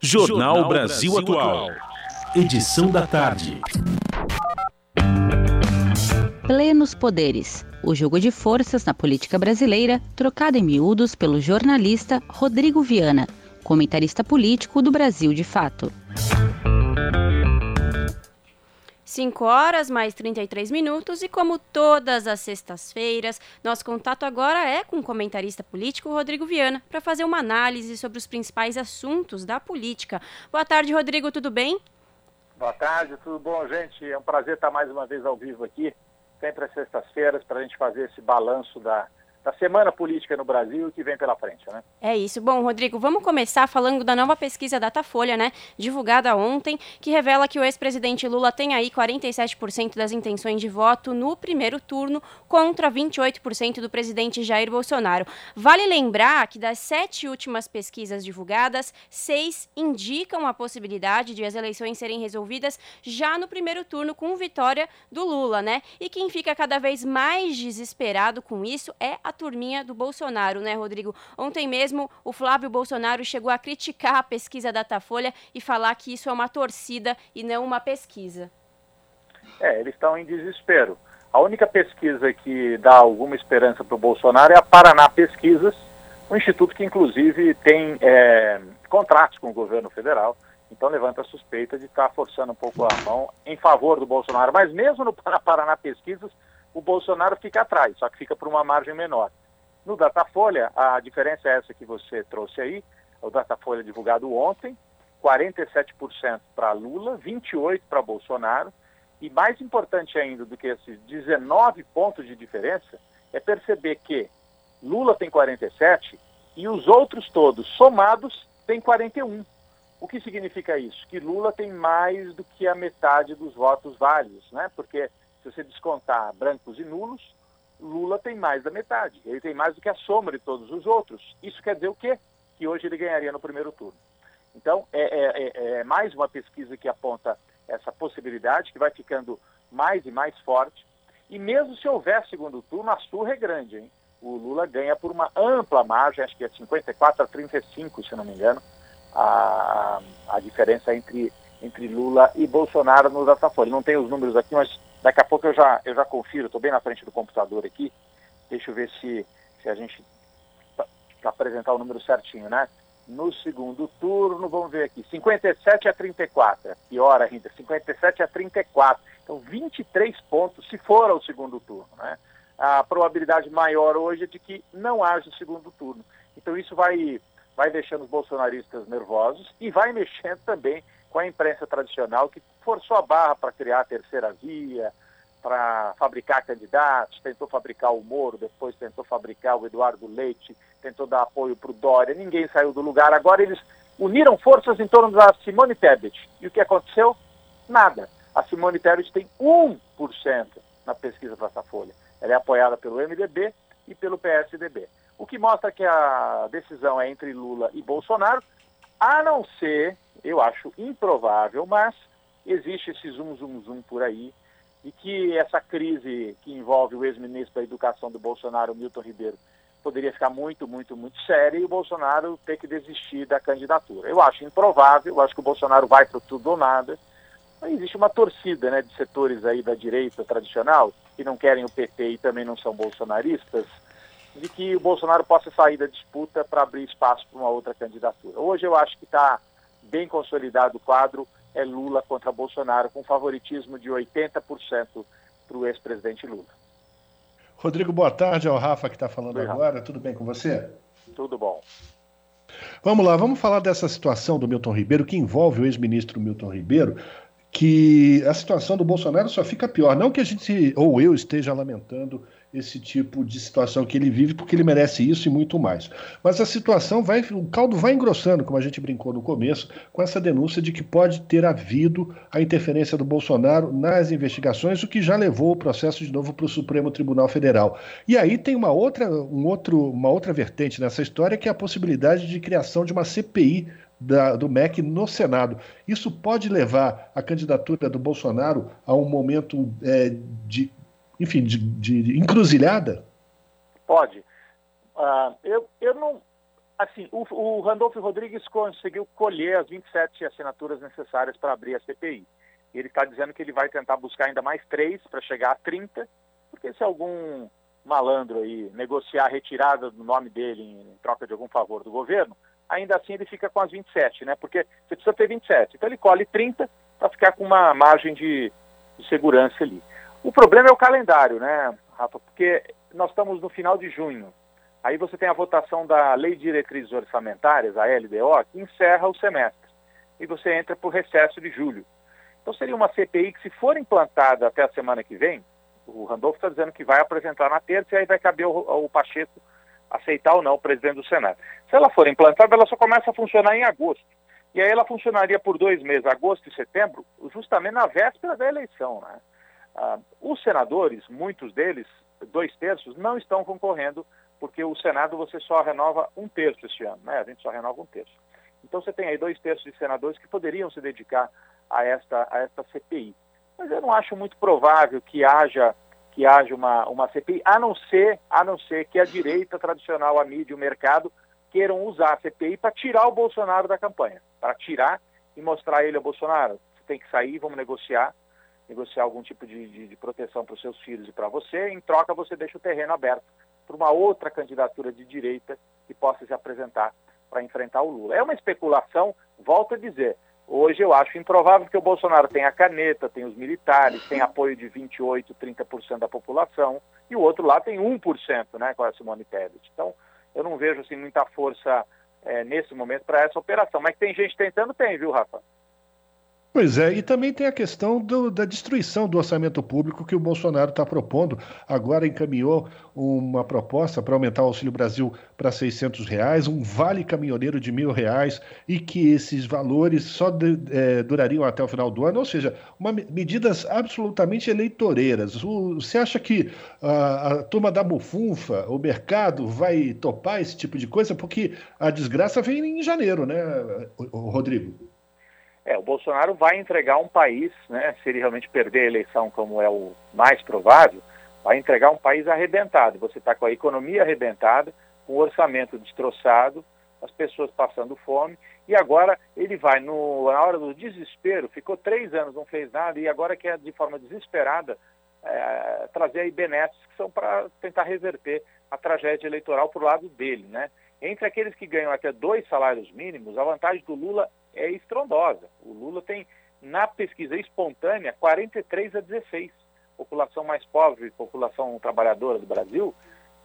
Jornal Brasil Atual. Edição da tarde. Plenos poderes. O jogo de forças na política brasileira, trocado em miúdos pelo jornalista Rodrigo Viana, comentarista político do Brasil de Fato. cinco horas mais trinta e três minutos e, como todas as sextas-feiras, nosso contato agora é com o comentarista político Rodrigo Viana para fazer uma análise sobre os principais assuntos da política. Boa tarde, Rodrigo, tudo bem? Boa tarde, tudo bom, gente? É um prazer estar mais uma vez ao vivo aqui, sempre às sextas-feiras, para a gente fazer esse balanço da, da semana política no Brasil que vem pela frente, né? É isso. Bom, Rodrigo, vamos começar falando da nova pesquisa Datafolha, né, divulgada ontem, que revela que o ex-presidente Lula tem aí quarenta e sete por cento das intenções de voto no primeiro turno contra vinte e oito por cento do presidente Jair Bolsonaro. Vale lembrar que das sete últimas pesquisas divulgadas, seis indicam a possibilidade de as eleições serem resolvidas já no primeiro turno com vitória do Lula, né? E quem fica cada vez mais desesperado com isso é a turminha do Bolsonaro, né, Rodrigo? Ontem mesmo, o Flávio Bolsonaro chegou a criticar a pesquisa Datafolha e falar que isso é uma torcida e não uma pesquisa. É, eles estão em desespero. A única pesquisa que dá alguma esperança para o Bolsonaro é a Paraná Pesquisas, um instituto que, inclusive, tem é, contratos com o governo federal, então levanta a suspeita de estar forçando um pouco a mão em favor do Bolsonaro. Mas mesmo no Paraná Pesquisas, o Bolsonaro fica atrás, só que fica por uma margem menor. No Datafolha, a diferença é essa que você trouxe aí, o Datafolha divulgado ontem, quarenta e sete por cento para Lula, vinte e oito por cento para Bolsonaro, e mais importante ainda do que esses dezenove pontos de diferença é perceber que Lula tem quarenta e sete e os outros todos somados tem quarenta e um. O que significa isso? Que Lula tem mais do que a metade dos votos válidos, né? Porque se você descontar brancos e nulos, Lula tem mais da metade. Ele tem mais do que a soma de todos os outros. Isso quer dizer o quê? Que hoje ele ganharia no primeiro turno. Então, é, é, é mais uma pesquisa que aponta essa possibilidade, que vai ficando mais e mais forte. E mesmo se houver segundo turno, a surra é grande, hein? O Lula ganha por uma ampla margem, acho que é cinquenta e quatro a trinta e cinco, se não me engano, a, a diferença entre, entre Lula e Bolsonaro no Datafolha. Não tenho os números aqui, mas daqui a pouco eu já, eu já confiro, estou bem na frente do computador aqui. Deixa eu ver se, se a gente... para apresentar o número certinho, né? No segundo turno, vamos ver aqui, cinquenta e sete a trinta e quatro, pior ainda, cinquenta e sete a trinta e quatro. Então, vinte e três pontos se for ao segundo turno, né? A probabilidade maior hoje é de que não haja o segundo turno. Então isso vai, vai deixando os bolsonaristas nervosos e vai mexendo também com a imprensa tradicional, que forçou a barra para criar a terceira via, para fabricar candidatos, tentou fabricar o Moro, depois tentou fabricar o Eduardo Leite, tentou dar apoio para o Dória, ninguém saiu do lugar. Agora eles uniram forças em torno da Simone Tebet. E o que aconteceu? Nada. A Simone Tebet tem um por cento na pesquisa Datafolha. Ela é apoiada pelo M D B e pelo P S D B. O que mostra que a decisão é entre Lula e Bolsonaro, a não ser, eu acho improvável, mas existe esse zoom, zoom, zoom por aí, e que essa crise que envolve o ex-ministro da Educação do Bolsonaro, Milton Ribeiro, poderia ficar muito, muito, muito séria e o Bolsonaro ter que desistir da candidatura. Eu acho improvável, eu acho que o Bolsonaro vai para tudo ou nada. Mas existe uma torcida, né, de setores aí da direita tradicional, que não querem o P T e também não são bolsonaristas, de que o Bolsonaro possa sair da disputa para abrir espaço para uma outra candidatura. Hoje eu acho que está bem consolidado o quadro, é Lula contra Bolsonaro, com favoritismo de oitenta por cento para o ex-presidente Lula. Rodrigo, boa tarde, é o Rafa que está falando Oi, agora, Rafa. Tudo bem com você? Tudo bom. Vamos lá, vamos falar dessa situação do Milton Ribeiro, que envolve o ex-ministro Milton Ribeiro, que a situação do Bolsonaro só fica pior. Não que a gente, ou eu, esteja lamentando esse tipo de situação que ele vive, porque ele merece isso e muito mais. Mas a situação vai, o caldo vai engrossando, como a gente brincou no começo, com essa denúncia de que pode ter havido a interferência do Bolsonaro nas investigações, o que já levou o processo de novo para o Supremo Tribunal Federal. E aí tem uma outra, um outro, uma outra vertente nessa história, que é a possibilidade de criação de uma C P I Da, do M E C no Senado. Isso pode levar a candidatura do Bolsonaro a um momento é, de, enfim, de, de encruzilhada? Pode. Uh, eu, eu não... Assim, o, o Randolfo Rodrigues conseguiu colher as vinte e sete assinaturas necessárias para abrir a C P I. Ele está dizendo que ele vai tentar buscar ainda mais três para chegar a trinta, porque se algum malandro aí negociar a retirada do nome dele em troca de algum favor do governo, ainda assim ele fica com as vinte e sete, né? Porque você precisa ter vinte e sete. Então ele colhe trinta para ficar com uma margem de, de segurança ali. O problema é o calendário, né, Rafa? Porque nós estamos no final de junho. Aí você tem a votação da Lei de Diretrizes Orçamentárias, a L D O, que encerra o semestre. E você entra por recesso de julho. Então seria uma C P I que, se for implantada até a semana que vem, o Randolfo está dizendo que vai apresentar na terça e aí vai caber o, o Pacheco aceitar ou não o presidente do Senado. Se ela for implantada, ela só começa a funcionar em agosto. E aí ela funcionaria por dois meses, agosto e setembro, justamente na véspera da eleição, né? Ah, os senadores, muitos deles, dois terços, não estão concorrendo, porque o Senado você só renova um terço este ano, né? A gente só renova um terço. Então você tem aí dois terços de senadores que poderiam se dedicar a esta, a esta C P I. Mas eu não acho muito provável que haja... que haja uma, uma C P I, a não ser, a não ser que a direita tradicional, a mídia e o mercado queiram usar a C P I para tirar o Bolsonaro da campanha, para tirar e mostrar ele ao Bolsonaro. Você tem que sair, vamos negociar. negociar algum tipo de, de, de proteção para os seus filhos e para você, em troca você deixa o terreno aberto para uma outra candidatura de direita que possa se apresentar para enfrentar o Lula. É uma especulação, volto a dizer, hoje eu acho improvável que o Bolsonaro tenha a caneta, tenha os militares, tenha apoio de vinte e oito por cento, trinta por cento da população, e o outro lá tem um por cento, né, com a Simone Tebet. Então, eu não vejo assim, muita força é, nesse momento para essa operação. Mas tem gente tentando, tem, viu, Rafa? Pois é, e também tem a questão do, da destruição do orçamento público que o Bolsonaro está propondo. Agora encaminhou uma proposta para aumentar o Auxílio Brasil para seiscentos reais, um vale caminhoneiro de mil reais, e que esses valores só de, é, durariam até o final do ano, ou seja, uma, medidas absolutamente eleitoreiras. O, você acha que a, a turma da bufunfa, o mercado, vai topar esse tipo de coisa? Porque a desgraça vem em janeiro, né, Rodrigo? É, o Bolsonaro vai entregar um país, né, se ele realmente perder a eleição, como é o mais provável, vai entregar um país arrebentado. Você está com a economia arrebentada, com o orçamento destroçado, as pessoas passando fome, e agora ele vai, no, na hora do desespero, ficou três anos, não fez nada, e agora quer, de forma desesperada, é, trazer aí benesses que são para tentar reverter a tragédia eleitoral para o lado dele, né? Entre aqueles que ganham até dois salários mínimos, a vantagem do Lula é estrondosa. O Lula tem, na pesquisa espontânea, quarenta e três a dezesseis. População mais pobre, população trabalhadora do Brasil,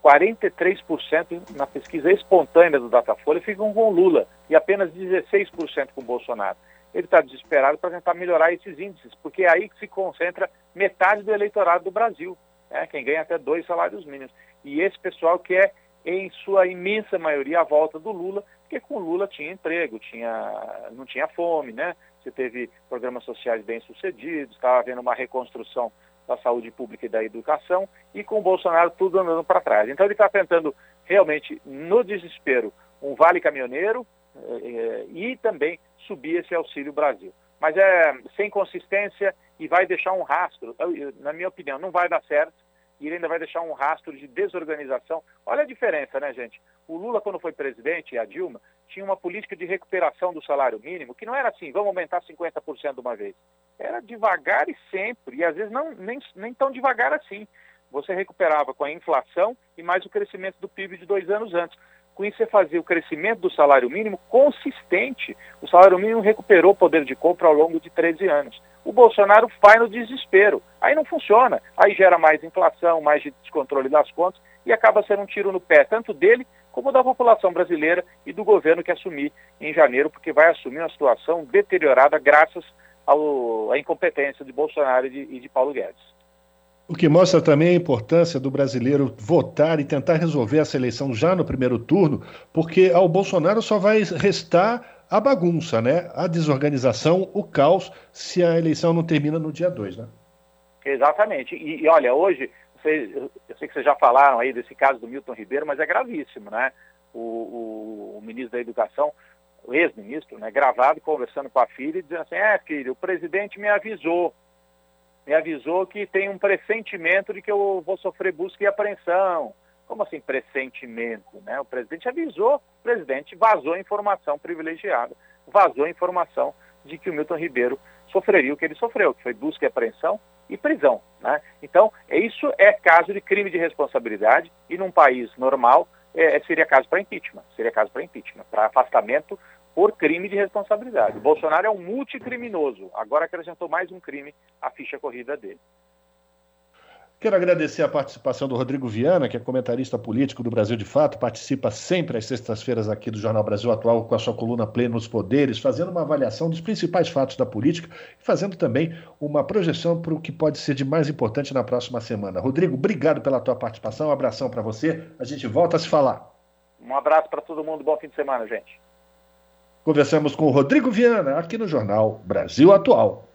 quarenta e três por cento na pesquisa espontânea do Datafolha ficam com o Lula e apenas dezesseis por cento com o Bolsonaro. Ele está desesperado para tentar melhorar esses índices, porque é aí que se concentra metade do eleitorado do Brasil, né? Quem ganha até dois salários mínimos. E esse pessoal que é, em sua imensa maioria, a volta do Lula, porque com o Lula tinha emprego, tinha, não tinha fome, né? Você teve programas sociais bem-sucedidos, estava havendo uma reconstrução da saúde pública e da educação, e com o Bolsonaro tudo andando para trás. Então ele está tentando realmente, no desespero, um vale caminhoneiro eh, e também subir esse Auxílio Brasil. Mas é sem consistência e vai deixar um rastro, na minha opinião, não vai dar certo. E ele ainda vai deixar um rastro de desorganização. Olha a diferença, né, gente? O Lula, quando foi presidente, e a Dilma, tinha uma política de recuperação do salário mínimo, que não era assim, vamos aumentar cinquenta por cento de uma vez. Era devagar e sempre, e às vezes não, nem, nem tão devagar assim. Você recuperava com a inflação e mais o crescimento do P I B de dois anos antes. Com isso, você fazia o crescimento do salário mínimo consistente. O salário mínimo recuperou o poder de compra ao longo de treze anos. O Bolsonaro vai no desespero. Aí não funciona. Aí gera mais inflação, mais descontrole das contas e acaba sendo um tiro no pé, tanto dele como da população brasileira e do governo que assumir em janeiro, porque vai assumir uma situação deteriorada graças ao, à incompetência de Bolsonaro e de, e de Paulo Guedes. O que mostra também a importância do brasileiro votar e tentar resolver essa eleição já no primeiro turno, porque ao Bolsonaro só vai restar a bagunça, né? A desorganização, o caos, se a eleição não termina no dia dois, né? Exatamente. E, e olha, hoje, vocês, eu sei que vocês já falaram aí desse caso do Milton Ribeiro, mas é gravíssimo, né? O, o, o ministro da Educação, o ex-ministro, né, gravado, conversando com a filha e dizendo assim, é, filho, o presidente me avisou. me avisou que tem um pressentimento de que eu vou sofrer busca e apreensão. Como assim pressentimento, né? O presidente avisou, o presidente vazou informação privilegiada, vazou informação de que o Milton Ribeiro sofreria o que ele sofreu, que foi busca e apreensão e prisão, né? Então, isso é caso de crime de responsabilidade e num país normal é, seria caso para impeachment, seria caso para impeachment, para afastamento por crime de responsabilidade. O Bolsonaro é um multicriminoso. Agora acrescentou mais um crime à ficha corrida dele. Quero agradecer a participação do Rodrigo Viana, que é comentarista político do Brasil de Fato, participa sempre às sextas-feiras aqui do Jornal Brasil Atual com a sua coluna Plenos Poderes, fazendo uma avaliação dos principais fatos da política e fazendo também uma projeção para o que pode ser de mais importante na próxima semana. Rodrigo, obrigado pela tua participação, um abração para você, a gente volta a se falar. Um abraço para todo mundo, bom fim de semana, gente. Conversamos com o Rodrigo Viana, aqui no Jornal Brasil Atual.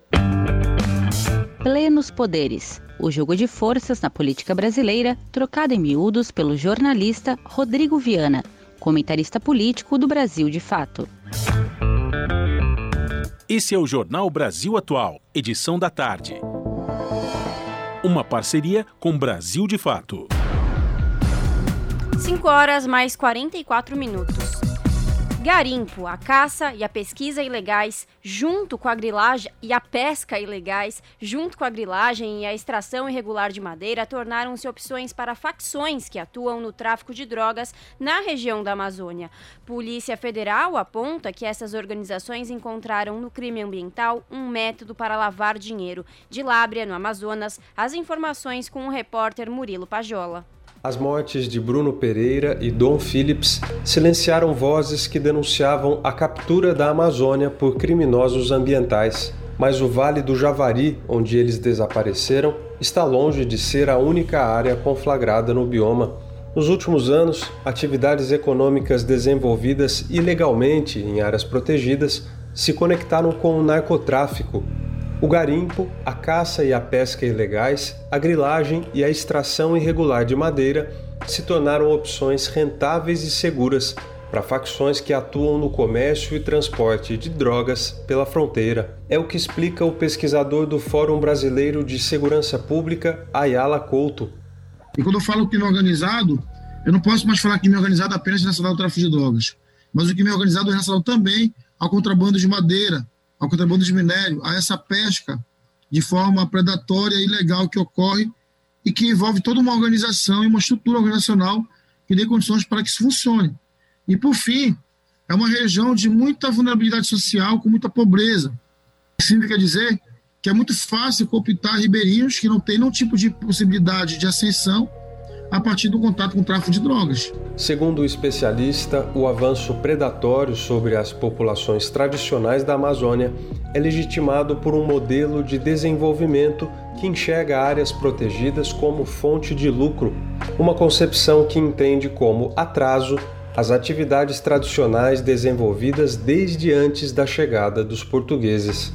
Plenos Poderes. O jogo de forças na política brasileira, trocado em miúdos pelo jornalista Rodrigo Viana, comentarista político do Brasil de Fato. Esse é o Jornal Brasil Atual, edição da tarde. Uma parceria com Brasil de Fato. cinco horas mais quarenta e quatro minutos. garimpo, a caça e a pesquisa ilegais, junto com a grilagem e a pesca ilegais, junto com a grilagem e a extração irregular de madeira, tornaram-se opções para facções que atuam no tráfico de drogas na região da Amazônia. Polícia Federal aponta que essas organizações encontraram no crime ambiental um método para lavar dinheiro. De Lábrea, no Amazonas, as informações com o repórter Murilo Pajola. As mortes de Bruno Pereira e Dom Phillips silenciaram vozes que denunciavam a captura da Amazônia por criminosos ambientais. Mas o Vale do Javari, onde eles desapareceram, está longe de ser a única área conflagrada no bioma. Nos últimos anos, atividades econômicas desenvolvidas ilegalmente em áreas protegidas se conectaram com o narcotráfico. O garimpo, a caça e a pesca ilegais, a grilagem e a extração irregular de madeira se tornaram opções rentáveis e seguras para facções que atuam no comércio e transporte de drogas pela fronteira. É o que explica o pesquisador do Fórum Brasileiro de Segurança Pública, Ayala Couto. E quando eu falo crime organizado, eu não posso mais falar crime organizado apenas relacionado ao tráfico de drogas, mas o crime organizado é relacionado também ao contrabando de madeira, ao contrabando de minério, a essa pesca de forma predatória e ilegal que ocorre e que envolve toda uma organização e uma estrutura organizacional que dê condições para que isso funcione. E, por fim, é uma região de muita vulnerabilidade social, com muita pobreza. Isso significa dizer que é muito fácil cooptar ribeirinhos que não têm nenhum tipo de possibilidade de ascensão a partir do contato com o tráfico de drogas. Segundo o especialista, o avanço predatório sobre as populações tradicionais da Amazônia é legitimado por um modelo de desenvolvimento que enxerga áreas protegidas como fonte de lucro, uma concepção que entende como atraso as atividades tradicionais desenvolvidas desde antes da chegada dos portugueses.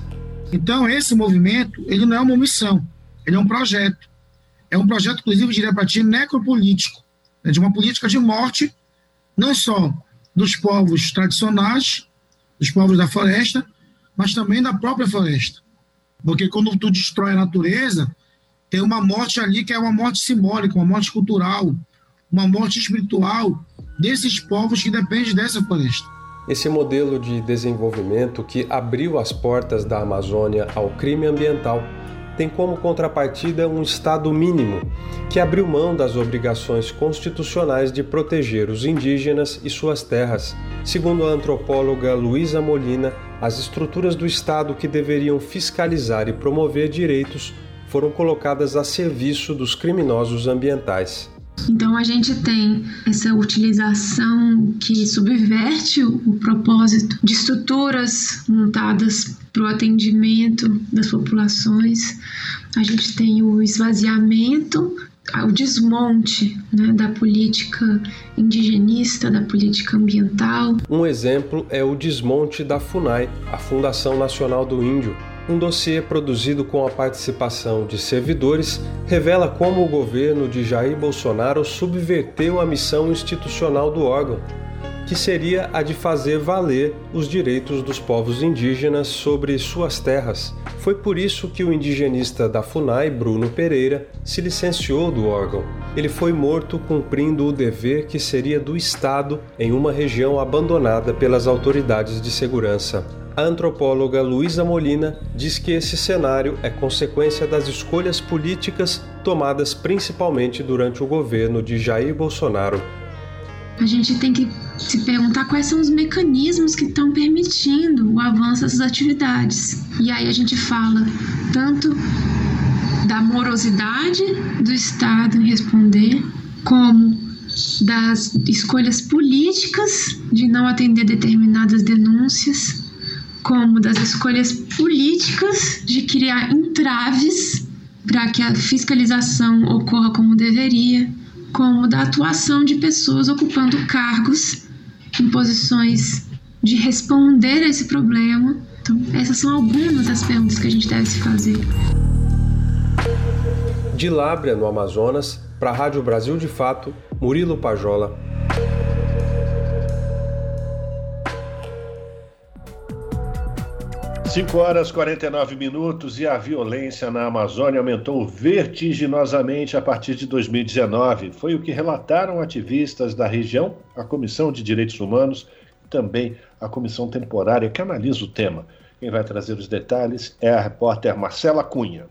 Então, esse movimento, ele não é uma omissão, ele é um projeto. É um projeto, inclusive, diria para ti, necropolítico, né, de uma política de morte, não só dos povos tradicionais, dos povos da floresta, mas também da própria floresta. Porque quando tu destrói a natureza, tem uma morte ali que é uma morte simbólica, uma morte cultural, uma morte espiritual desses povos que dependem dessa floresta. Esse modelo de desenvolvimento que abriu as portas da Amazônia ao crime ambiental tem como contrapartida um Estado mínimo, que abriu mão das obrigações constitucionais de proteger os indígenas e suas terras. Segundo a antropóloga Luísa Molina, as estruturas do Estado que deveriam fiscalizar e promover direitos foram colocadas a serviço dos criminosos ambientais. Então a gente tem essa utilização que subverte o propósito de estruturas montadas para o atendimento das populações. A gente tem o esvaziamento, o desmonte, né, da política indigenista, da política ambiental. Um exemplo é o desmonte da FUNAI, a Fundação Nacional do Índio. Um dossiê produzido com a participação de servidores revela como o governo de Jair Bolsonaro subverteu a missão institucional do órgão, que seria a de fazer valer os direitos dos povos indígenas sobre suas terras. Foi por isso que o indigenista da FUNAI, Bruno Pereira, se licenciou do órgão. Ele foi morto cumprindo o dever que seria do Estado em uma região abandonada pelas autoridades de segurança. A antropóloga Luísa Molina diz que esse cenário é consequência das escolhas políticas tomadas principalmente durante o governo de Jair Bolsonaro. A gente tem que se perguntar quais são os mecanismos que estão permitindo o avanço dessas atividades. E aí a gente fala tanto da morosidade do Estado em responder, como das escolhas políticas de não atender determinadas denúncias, como das escolhas políticas de criar entraves para que a fiscalização ocorra como deveria, como da atuação de pessoas ocupando cargos em posições de responder a esse problema. Então, essas são algumas das perguntas que a gente deve se fazer. De Lábrea, no Amazonas, para a Rádio Brasil de Fato, Murilo Pajola. cinco horas e quarenta e nove minutos e a violência na Amazônia aumentou vertiginosamente a partir de dois mil e dezenove. Foi o que relataram ativistas da região à Comissão de Direitos Humanos, também a comissão temporária que analisa o tema. Quem vai trazer os detalhes é a repórter Marcela Cunha.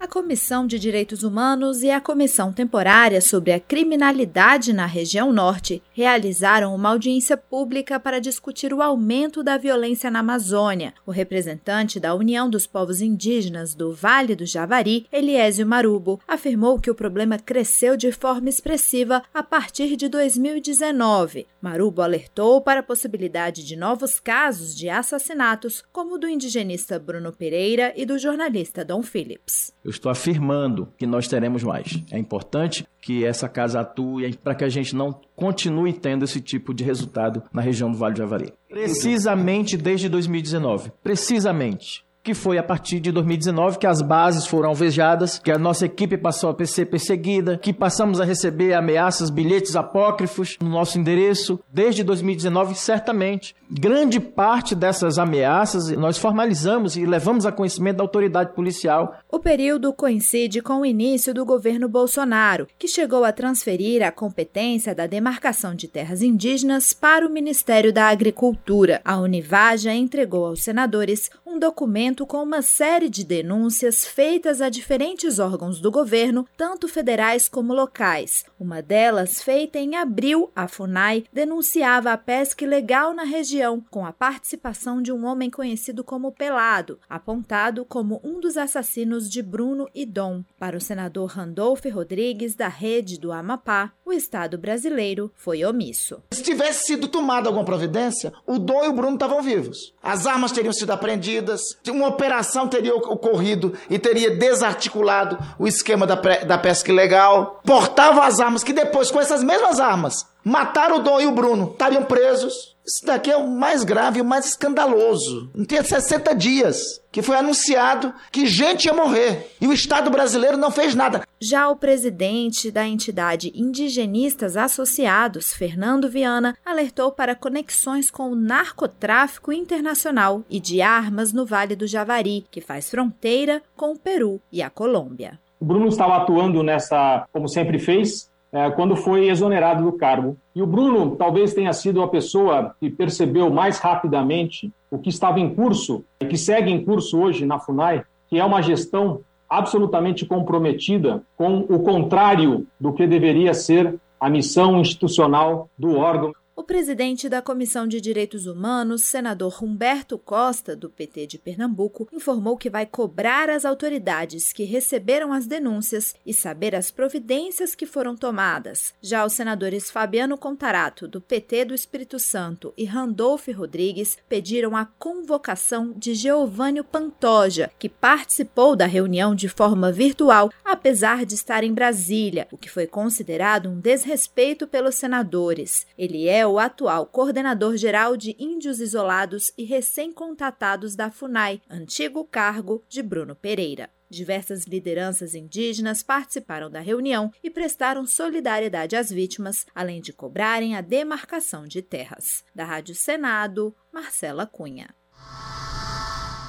A Comissão de Direitos Humanos e a Comissão Temporária sobre a Criminalidade na Região Norte realizaram uma audiência pública para discutir o aumento da violência na Amazônia. O representante da União dos Povos Indígenas do Vale do Javari, Eliésio Marubo, afirmou que o problema cresceu de forma expressiva a partir de dois mil e dezenove. Marubo alertou para a possibilidade de novos casos de assassinatos, como o do indigenista Bruno Pereira e do jornalista Dom Phillips. Eu estou afirmando que nós teremos mais. É importante que essa casa atue para que a gente não continue tendo esse tipo de resultado na região do Vale do Javari. Precisamente desde dois mil e dezenove. Precisamente. Que foi a partir de dois mil e dezenove que as bases foram alvejadas, que a nossa equipe passou a ser perseguida, que passamos a receber ameaças, bilhetes apócrifos no nosso endereço. Desde dois mil e dezenove, certamente, grande parte dessas ameaças nós formalizamos e levamos a conhecimento da autoridade policial. O período coincide com o início do governo Bolsonaro, que chegou a transferir a competência da demarcação de terras indígenas para o Ministério da Agricultura. A Univaja entregou aos senadores um documento com uma série de denúncias feitas a diferentes órgãos do governo, tanto federais como locais. Uma delas, feita em abril, a FUNAI denunciava a pesca ilegal na região, com a participação de um homem conhecido como Pelado, apontado como um dos assassinos de Bruno e Dom. Para o senador Randolph Rodrigues, da Rede do Amapá, o Estado brasileiro foi omisso. Se tivesse sido tomada alguma providência, o Dom e o Bruno estavam vivos. As armas teriam sido apreendidas, uma operação teria ocorrido e teria desarticulado o esquema da, pré, da pesca ilegal. Portavam as armas, que depois, com essas mesmas armas, mataram o Dom e o Bruno, estariam presos. Isso daqui é o mais grave, o mais escandaloso. Não tinha sessenta dias que foi anunciado que gente ia morrer e o Estado brasileiro não fez nada. Já o presidente da entidade Indigenistas Associados, Fernando Viana, alertou para conexões com o narcotráfico internacional e de armas no Vale do Javari, que faz fronteira com o Peru e a Colômbia. O Bruno estava atuando nessa, como sempre fez, quando foi exonerado do cargo. E o Bruno talvez tenha sido a pessoa que percebeu mais rapidamente o que estava em curso, e que segue em curso hoje na FUNAI, que é uma gestão absolutamente comprometida com o contrário do que deveria ser a missão institucional do órgão. O presidente da Comissão de Direitos Humanos, senador Humberto Costa, do P T de Pernambuco, informou que vai cobrar as autoridades que receberam as denúncias e saber as providências que foram tomadas. Já os senadores Fabiano Contarato, do P T do Espírito Santo, e Randolph Rodrigues pediram a convocação de Geovânio Pantoja, que participou da reunião de forma virtual, apesar de estar em Brasília, o que foi considerado um desrespeito pelos senadores. Ele é o atual coordenador-geral de Índios Isolados e Recém-Contatados da FUNAI, antigo cargo de Bruno Pereira. Diversas lideranças indígenas participaram da reunião e prestaram solidariedade às vítimas, além de cobrarem a demarcação de terras. Da Rádio Senado, Marcela Cunha.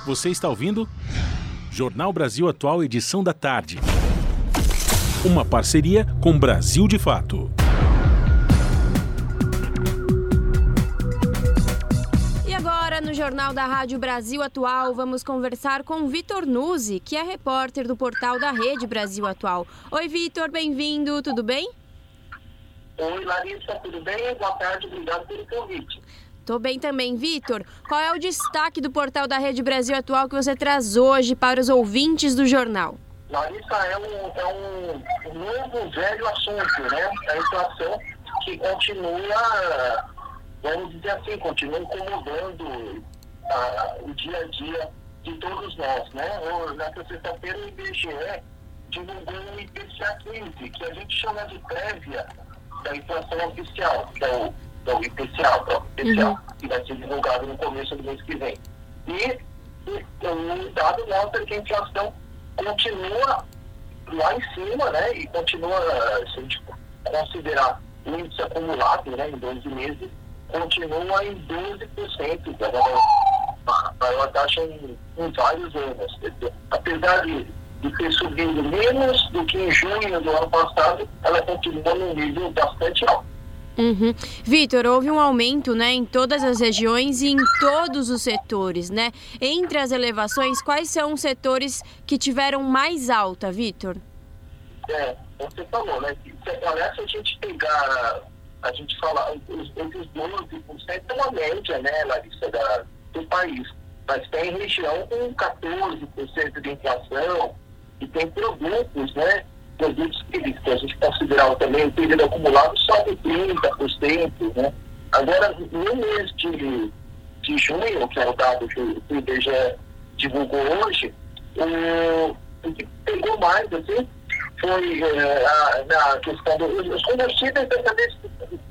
Você está ouvindo Jornal Brasil Atual, edição da tarde. Uma parceria com Brasil de Fato. No Jornal da Rádio Brasil Atual, vamos conversar com Vitor Nuzzi, que é repórter do portal da Rede Brasil Atual. Oi, Vitor, bem-vindo, tudo bem? Oi, Larissa, tudo bem? Boa tarde, obrigado pelo convite. Tô bem também, Vitor. Qual é o destaque do portal da Rede Brasil Atual que você traz hoje para os ouvintes do jornal? Larissa, é um, é um novo, velho assunto, né? A inflação que continua... Vamos dizer assim, continua incomodando ah, o dia a dia de todos nós, né? Eu, nessa sexta-feira, o I B G E divulgou o I P C A quinze, que a gente chama de prévia da inflação oficial, que é o, é o I P C A, o I P C A, uhum. que vai ser divulgado no começo do mês que vem. E o dado mostra que a inflação continua lá em cima, né? E continua, se a gente considerar o índice acumulado, né, em doze meses, continua em doze por cento, que é uma maior taxa em, em vários anos. Apesar de, de ter subido menos do que em junho do ano passado, ela continua num nível bastante alto. Uhum. Vitor, houve um aumento, né, em todas as regiões e em todos os setores, né? Entre as elevações, quais são os setores que tiveram mais alta, Vitor? É, você falou, né? Se a gente pegar, a gente falar, esses doze por cento é uma média, né, Larissa, da, do país. Mas tem região com quatorze por cento de inflação e tem produtos, né? Produtos que a gente considerava também o período acumulado só de trinta por cento, né? Agora, no mês de, de junho, que é o dado que o I B G E divulgou hoje, o, o que pegou mais, assim, foi é, a, na questão dos combustíveis, dessa vez,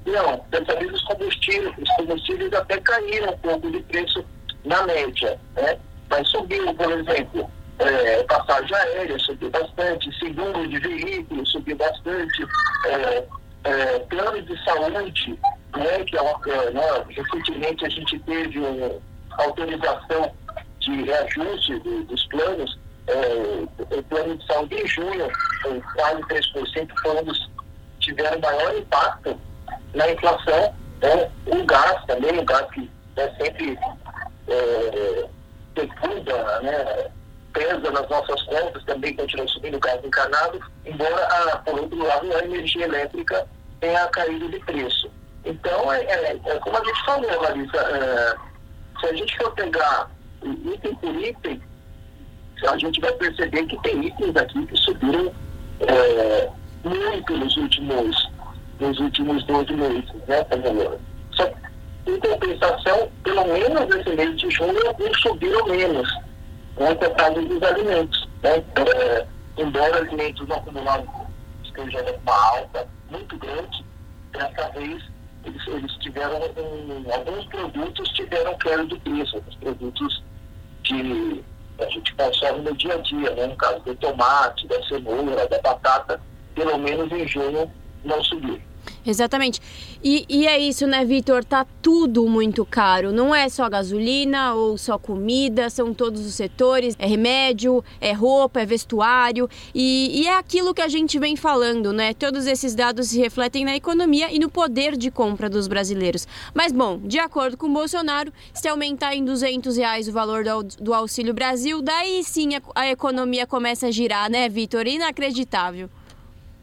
não, dessa vez os combustíveis, os combustíveis até caíram um pouco de preço na média, né? Mas subiu, por exemplo, É, passagem aérea subiu bastante, seguro de veículos subiu bastante, é, é, planos de saúde, né, que é uma, é, né, recentemente a gente teve uma autorização de reajuste do, dos planos, é, o plano de saúde em junho, com quase três por cento, foi um dos que tiveram maior impacto na inflação, né, o gás também, o gás que é sempre é, segunda, né, pesa nas nossas contas, também continua subindo o gás encanado, embora, a, por outro lado, a energia elétrica tenha caído de preço. Então, é, é, é como a gente falou, Larissa, é, se a gente for pegar item por item, a gente vai perceber que tem itens aqui que subiram é, muito nos últimos, nos últimos doze meses, né, Fernando? Só que, em compensação, pelo menos nesse mês de junho, alguns subiram menos. Muita parte dos alimentos, né? É, embora alimentos não acumulados estejam uma alta muito grande, dessa vez eles, eles tiveram, um, alguns produtos tiveram queda de preço, alguns produtos que a gente consome no dia a dia, né? No caso do tomate, da cenoura, da batata, pelo menos em junho não subiu. Exatamente. E, e é isso, né, Vitor? Tá tudo muito caro. Não é só gasolina ou só comida, são todos os setores. É remédio, é roupa, é vestuário. E, e é aquilo que a gente vem falando, né? Todos esses dados se refletem na economia e no poder de compra dos brasileiros. Mas, bom, de acordo com o Bolsonaro, se aumentar em duzentos reais o valor do, do Auxílio Brasil, daí sim a, a economia começa a girar, né, Vitor? Inacreditável.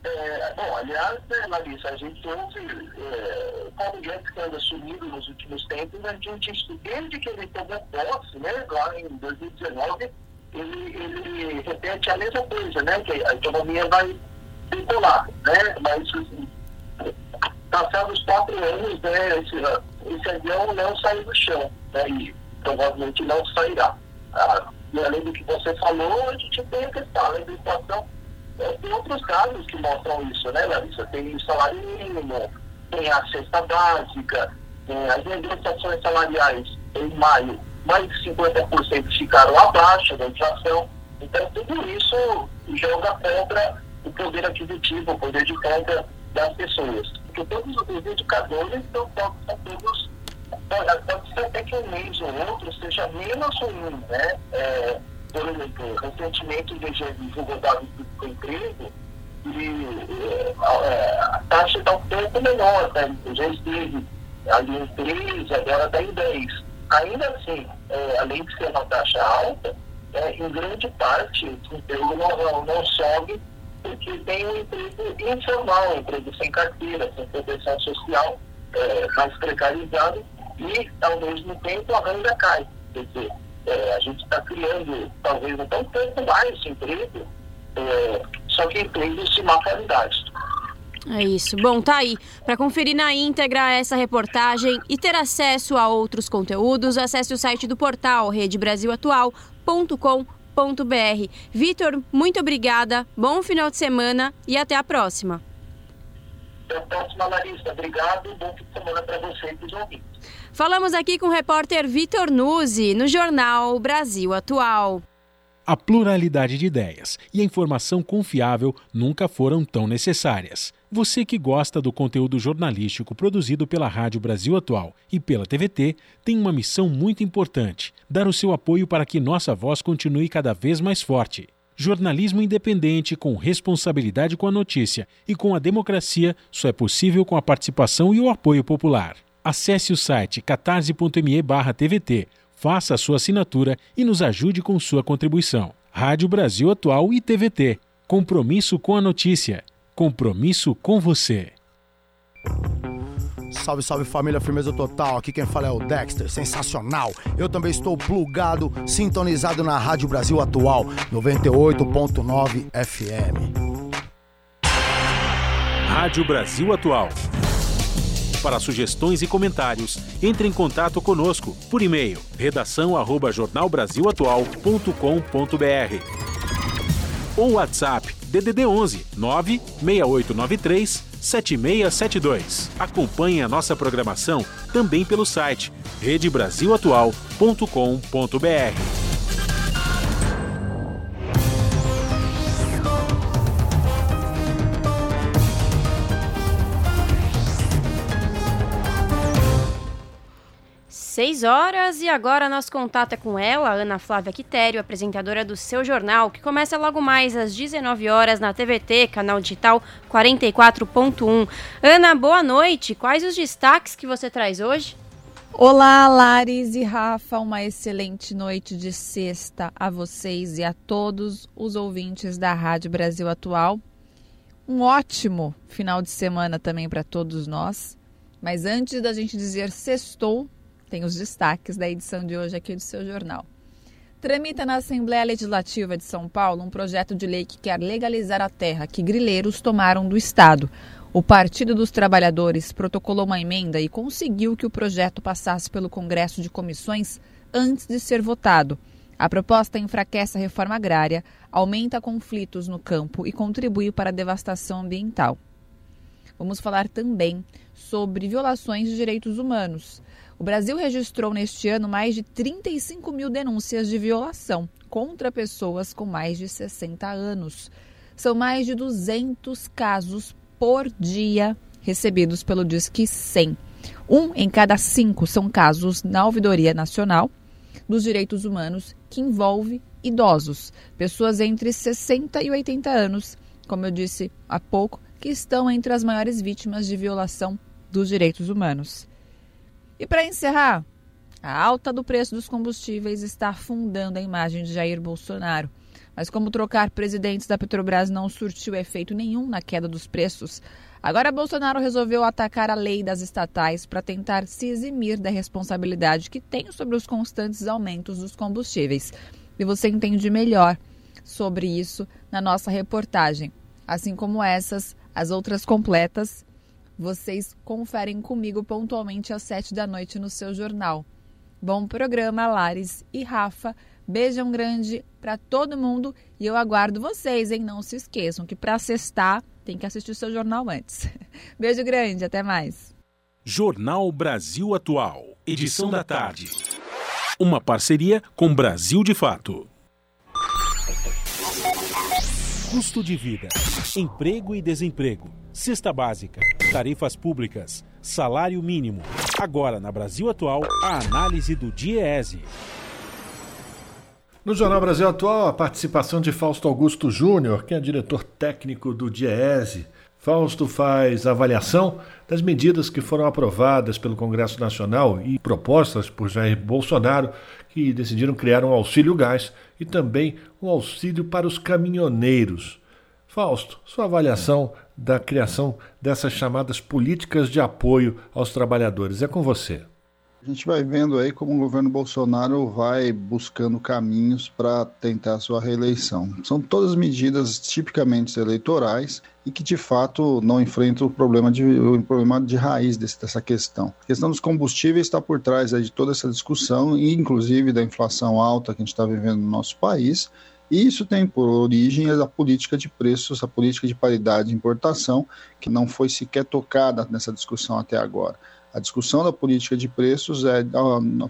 É, bom, aliás, né, Larissa, a gente ouve é, como gente que anda sumido nos últimos tempos, a gente, desde que ele tomou posse, né, lá em dois mil e dezenove, ele, ele repete a mesma coisa, né, que a economia vai circular, né, mas assim, passados quatro anos, né, esse, esse avião não saiu do chão, né, e provavelmente não sairá. Ah, e além do que você falou, a gente tem a questão, além da inflação, tem outros casos que mostram isso, né, Larissa? Tem o salário mínimo, tem a cesta básica, tem as negociações salariais em maio, mais de cinquenta por cento ficaram abaixo da inflação. Então, tudo isso joga contra o poder aquisitivo, o poder de compra das pessoas. Porque todos os indicadores estão todos, pode ser até que um mês ou outro seja menos ruim, né? É, por exemplo, recentemente o I B G E divulgou dados do emprego e a taxa está um pouco menor, né? Já esteve ali em três, agora está em dez. Ainda assim, é, além de ser uma taxa alta, é, em grande parte o emprego não, não, não sobe porque tem um emprego informal, um emprego sem carteira, sem proteção social, é, mais precarizado e, ao mesmo tempo, a renda cai. Quer dizer, É, a gente está criando, talvez, até um pouco mais de emprego, é, só que empregos de má qualidade. É isso. Bom, tá aí. Para conferir na íntegra essa reportagem e ter acesso a outros conteúdos, acesse o site do portal rede brasil atual ponto com ponto b r. Vitor, muito obrigada, bom final de semana e até a próxima. Até a próxima, Larissa. Obrigado e bom fim de semana para você e para os ouvintes. Falamos aqui com o repórter Vitor Nuzzi, no Jornal Brasil Atual. A pluralidade de ideias e a informação confiável nunca foram tão necessárias. Você que gosta do conteúdo jornalístico produzido pela Rádio Brasil Atual e pela T V T tem uma missão muito importante: dar o seu apoio para que nossa voz continue cada vez mais forte. Jornalismo independente, com responsabilidade com a notícia e com a democracia, só é possível com a participação e o apoio popular. Acesse o site catarse ponto me barra T V T, faça a sua assinatura e nos ajude com sua contribuição. Rádio Brasil Atual e T V T. Compromisso com a notícia. Compromisso com você. Salve, salve família, firmeza total, aqui quem fala é o Dexter, sensacional. Eu também estou plugado, sintonizado na Rádio Brasil Atual, noventa e oito ponto nove F M. Rádio Brasil Atual. Para sugestões e comentários, entre em contato conosco por e-mail, redação arroba jornal brasil atual ponto com ponto br ou WhatsApp, D D D onze nove seis oito nove três sete seis sete dois. Acompanhe a nossa programação também pelo site rede brasil atual ponto com ponto br. seis horas e agora nosso contato é com ela, Ana Flávia Quitério, apresentadora do Seu Jornal, que começa logo mais às dezenove horas na T V T, canal digital quarenta e quatro ponto um. Ana, boa noite. Quais os destaques que você traz hoje? Olá, Laris e Rafa. Uma excelente noite de sexta a vocês e a todos os ouvintes da Rádio Brasil Atual. Um ótimo final de semana também para todos nós. Mas antes da gente dizer sextou, tem os destaques da edição de hoje aqui do Seu Jornal. Tramita na Assembleia Legislativa de São Paulo um projeto de lei que quer legalizar a terra que grileiros tomaram do Estado. O Partido dos Trabalhadores protocolou uma emenda e conseguiu que o projeto passasse pelo Congresso de Comissões antes de ser votado. A proposta enfraquece a reforma agrária, aumenta conflitos no campo e contribui para a devastação ambiental. Vamos falar também sobre violações de direitos humanos. O Brasil registrou neste ano mais de trinta e cinco mil denúncias de violação contra pessoas com mais de sessenta anos. São mais de duzentos casos por dia recebidos pelo Disque cem. Um em cada cinco são casos na Ouvidoria Nacional dos Direitos Humanos que envolve idosos, pessoas entre sessenta e oitenta anos, como eu disse há pouco, que estão entre as maiores vítimas de violação dos direitos humanos. E para encerrar, a alta do preço dos combustíveis está afundando a imagem de Jair Bolsonaro. Mas como trocar presidentes da Petrobras não surtiu efeito nenhum na queda dos preços, agora Bolsonaro resolveu atacar a lei das estatais para tentar se eximir da responsabilidade que tem sobre os constantes aumentos dos combustíveis. E você entende melhor sobre isso na nossa reportagem. Assim como essas, as outras completas, vocês conferem comigo pontualmente às sete da noite no Seu Jornal. Bom programa, Laris e Rafa. Beijão grande para todo mundo e eu aguardo vocês, hein? Não se esqueçam que para sextar tem que assistir o Seu Jornal antes. Beijo grande, até mais. Jornal Brasil Atual, edição da tarde. Uma parceria com Brasil de Fato. Custo de vida, emprego e desemprego, cesta básica, tarifas públicas, salário mínimo. Agora, na Brasil Atual, a análise do DIEESE. No Jornal Brasil Atual, a participação de Fausto Augusto Júnior, que é diretor técnico do DIEESE. Fausto faz avaliação das medidas que foram aprovadas pelo Congresso Nacional e propostas por Jair Bolsonaro, que decidiram criar um auxílio gás e também um auxílio para os caminhoneiros. Fausto, sua avaliação da criação dessas chamadas políticas de apoio aos trabalhadores. É com você. A gente vai vendo aí como o governo Bolsonaro vai buscando caminhos para tentar sua reeleição. São todas medidas tipicamente eleitorais e que, de fato, não enfrentam o problema de, o problema de raiz desse, dessa questão. A questão dos combustíveis está por trás aí de toda essa discussão, e inclusive da inflação alta que a gente está vivendo no nosso país. E isso tem por origem a política de preços, a política de paridade de importação, que não foi sequer tocada nessa discussão até agora. A discussão da política de preços é,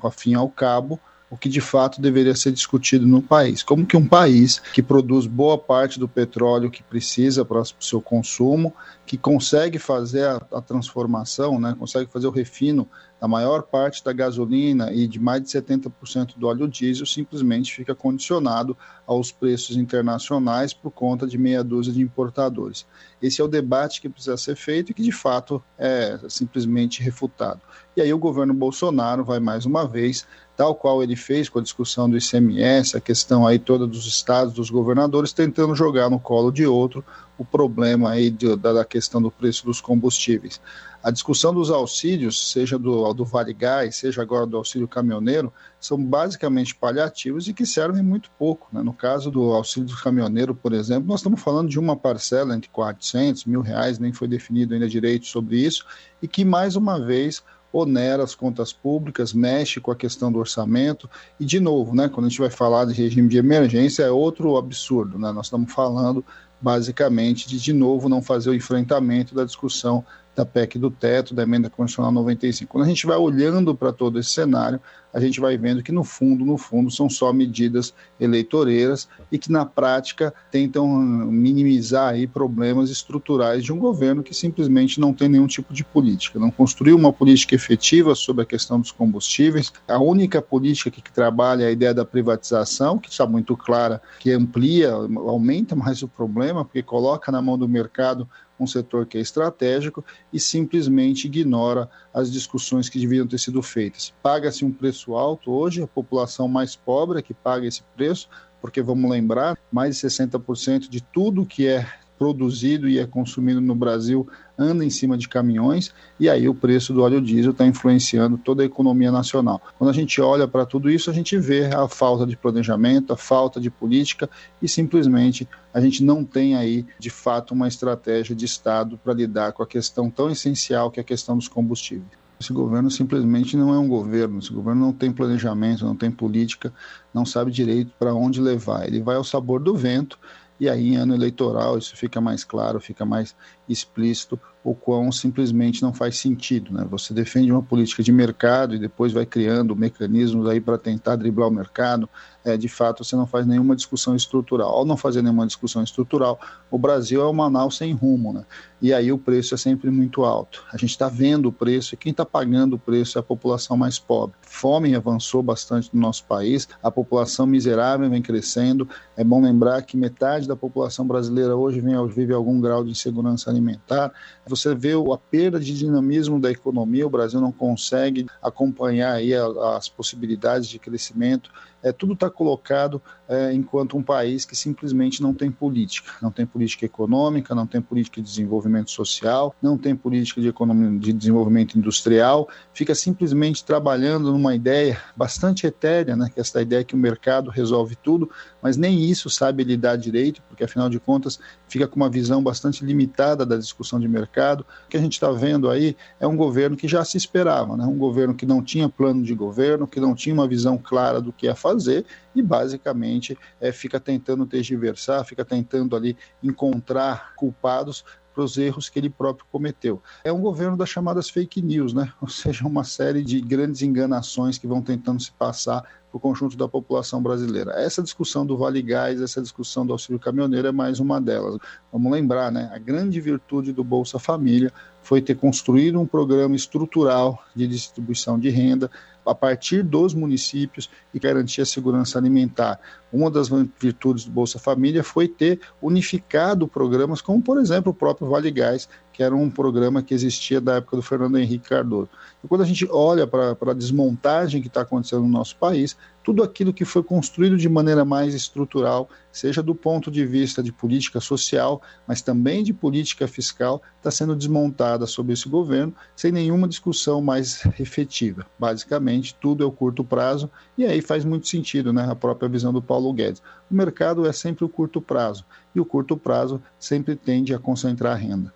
ao fim e ao cabo, o que de fato deveria ser discutido no país. Como que um país que produz boa parte do petróleo que precisa para o seu consumo, que consegue fazer a, a transformação, né, consegue fazer o refino A maior parte da gasolina e de mais de setenta por cento do óleo diesel simplesmente fica condicionado aos preços internacionais por conta de meia dúzia de importadores. Esse é o debate que precisa ser feito e que, de fato, é simplesmente refutado. E aí o governo Bolsonaro vai, mais uma vez, tal qual ele fez com a discussão do I C M S, a questão aí toda dos estados, dos governadores, tentando jogar no colo de outro o problema aí de, da, da questão do preço dos combustíveis. A discussão dos auxílios, seja do, do Vale Gás, seja agora do auxílio caminhoneiro, são basicamente paliativos e que servem muito pouco, né? No caso do auxílio do caminhoneiro, por exemplo, nós estamos falando de uma parcela entre quatrocentos, mil reais, nem foi definido ainda direito sobre isso, e que, mais uma vez, onera as contas públicas, mexe com a questão do orçamento, e de novo, né, quando a gente vai falar de regime de emergência, é outro absurdo, né? Nós estamos falando basicamente de, de novo, não fazer o enfrentamento da discussão da P E C do teto, da emenda constitucional noventa e cinco. Quando a gente vai olhando para todo esse cenário, a gente vai vendo que no fundo, no fundo, são só medidas eleitoreiras e que na prática tentam minimizar aí problemas estruturais de um governo que simplesmente não tem nenhum tipo de política, não construiu uma política efetiva sobre a questão dos combustíveis. A única política que, que trabalha é a ideia da privatização, que está muito clara, que amplia, aumenta mais o problema, porque coloca na mão do mercado um setor que é estratégico e simplesmente ignora as discussões que deviam ter sido feitas. Paga-se um preço alto hoje, a população mais pobre é que paga esse preço, porque vamos lembrar, mais de sessenta por cento de tudo que é produzido e é consumido no Brasil anda em cima de caminhões, e aí o preço do óleo diesel está influenciando toda a economia nacional. Quando a gente olha para tudo isso, a gente vê a falta de planejamento, a falta de política, e simplesmente a gente não tem aí, de fato, uma estratégia de Estado para lidar com a questão tão essencial que é a questão dos combustíveis. Esse governo simplesmente não é um governo, esse governo não tem planejamento, não tem política, não sabe direito para onde levar, ele vai ao sabor do vento. E aí, em ano eleitoral, isso fica mais claro, fica mais explícito, o quão simplesmente não faz sentido, né? Você defende uma política de mercado e depois vai criando mecanismos aí para tentar driblar o mercado. É, de fato, você não faz nenhuma discussão estrutural. Ao não fazer nenhuma discussão estrutural, o Brasil é um Manaus sem rumo, né? E aí o preço é sempre muito alto. A gente está vendo o preço e quem está pagando o preço é a população mais pobre. Fome avançou bastante no nosso país, a população miserável vem crescendo. É bom lembrar que metade da população brasileira hoje vem, vive algum grau de insegurança alimentar. Você vê a perda de dinamismo da economia, o Brasil não consegue acompanhar aí as possibilidades de crescimento. É, tudo está colocado é, enquanto um país que simplesmente não tem política. Não tem política econômica, não tem política de desenvolvimento social, não tem política de, economia, de desenvolvimento industrial. Fica simplesmente trabalhando numa ideia bastante etérea, né, que é essa ideia que o mercado resolve tudo, mas nem isso sabe lidar direito, porque afinal de contas fica com uma visão bastante limitada da discussão de mercado. O que a gente está vendo aí é um governo que já se esperava, né, um governo que não tinha plano de governo, que não tinha uma visão clara do que ia fazer. fazer e basicamente é, fica tentando tergiversar, fica tentando ali encontrar culpados para os erros que ele próprio cometeu. É um governo das chamadas fake news, né? Ou seja, uma série de grandes enganações que vão tentando se passar para o conjunto da população brasileira. Essa discussão do Vale Gás, essa discussão do auxílio caminhoneiro é mais uma delas. Vamos lembrar, né? A grande virtude do Bolsa Família foi ter construído um programa estrutural de distribuição de renda a partir dos municípios e garantir a segurança alimentar. Uma das virtudes do Bolsa Família foi ter unificado programas como, por exemplo, o próprio Vale Gás, que era um programa que existia da época do Fernando Henrique Cardoso. E quando a gente olha para a desmontagem que está acontecendo no nosso país, tudo aquilo que foi construído de maneira mais estrutural, seja do ponto de vista de política social, mas também de política fiscal, está sendo desmontada sob esse governo, sem nenhuma discussão mais efetiva. Basicamente, tudo é o curto prazo, e aí faz muito sentido, né, a própria visão do Paulo Guedes. O mercado é sempre o curto prazo, e o curto prazo sempre tende a concentrar a renda.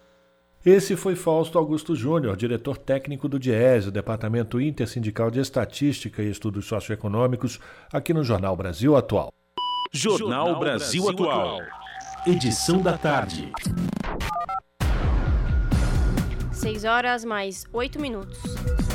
Esse foi Fausto Augusto Júnior, diretor técnico do DIESE, Departamento Intersindical de Estatística e Estudos Socioeconômicos, aqui no Jornal Brasil Atual. Jornal Brasil Atual, edição da tarde. seis horas mais oito minutos.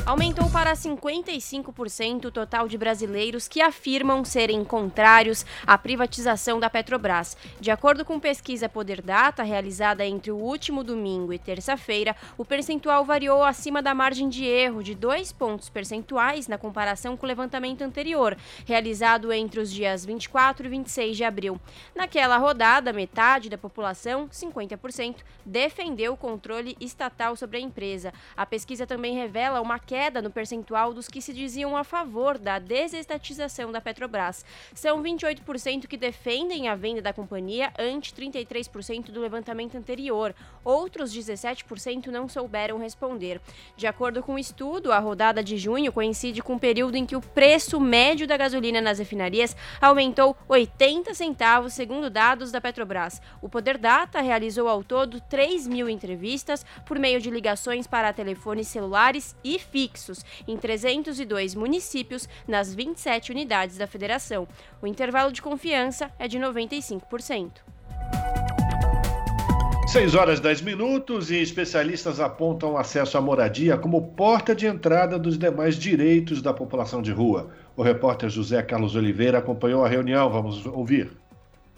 aumentou para cinquenta e cinco por cento o total de brasileiros que afirmam serem contrários à privatização da Petrobras. De acordo com pesquisa Poder Data, realizada entre o último domingo e terça-feira, o percentual variou acima da margem de erro de dois pontos percentuais na comparação com o levantamento anterior, realizado entre os dias vinte e quatro e vinte e seis de abril. Naquela rodada, metade da população, cinquenta por cento, defendeu o controle estatal sobre a empresa. A pesquisa também revela uma queda no percentual dos que se diziam a favor da desestatização da Petrobras. São vinte e oito por cento que defendem a venda da companhia, ante trinta e três por cento do levantamento anterior. Outros dezessete por cento não souberam responder. De acordo com o estudo, a rodada de junho coincide com o período em que o preço médio da gasolina nas refinarias aumentou oitenta centavos, segundo dados da Petrobras. O Poder Data realizou ao todo três mil entrevistas por meio de ligações para telefones celulares e fixos em trezentos e dois municípios nas vinte e sete unidades da federação. O intervalo de confiança é de noventa e cinco por cento. seis horas e dez minutos e especialistas apontam acesso à moradia como porta de entrada dos demais direitos da população de rua. O repórter José Carlos Oliveira acompanhou a reunião. Vamos ouvir.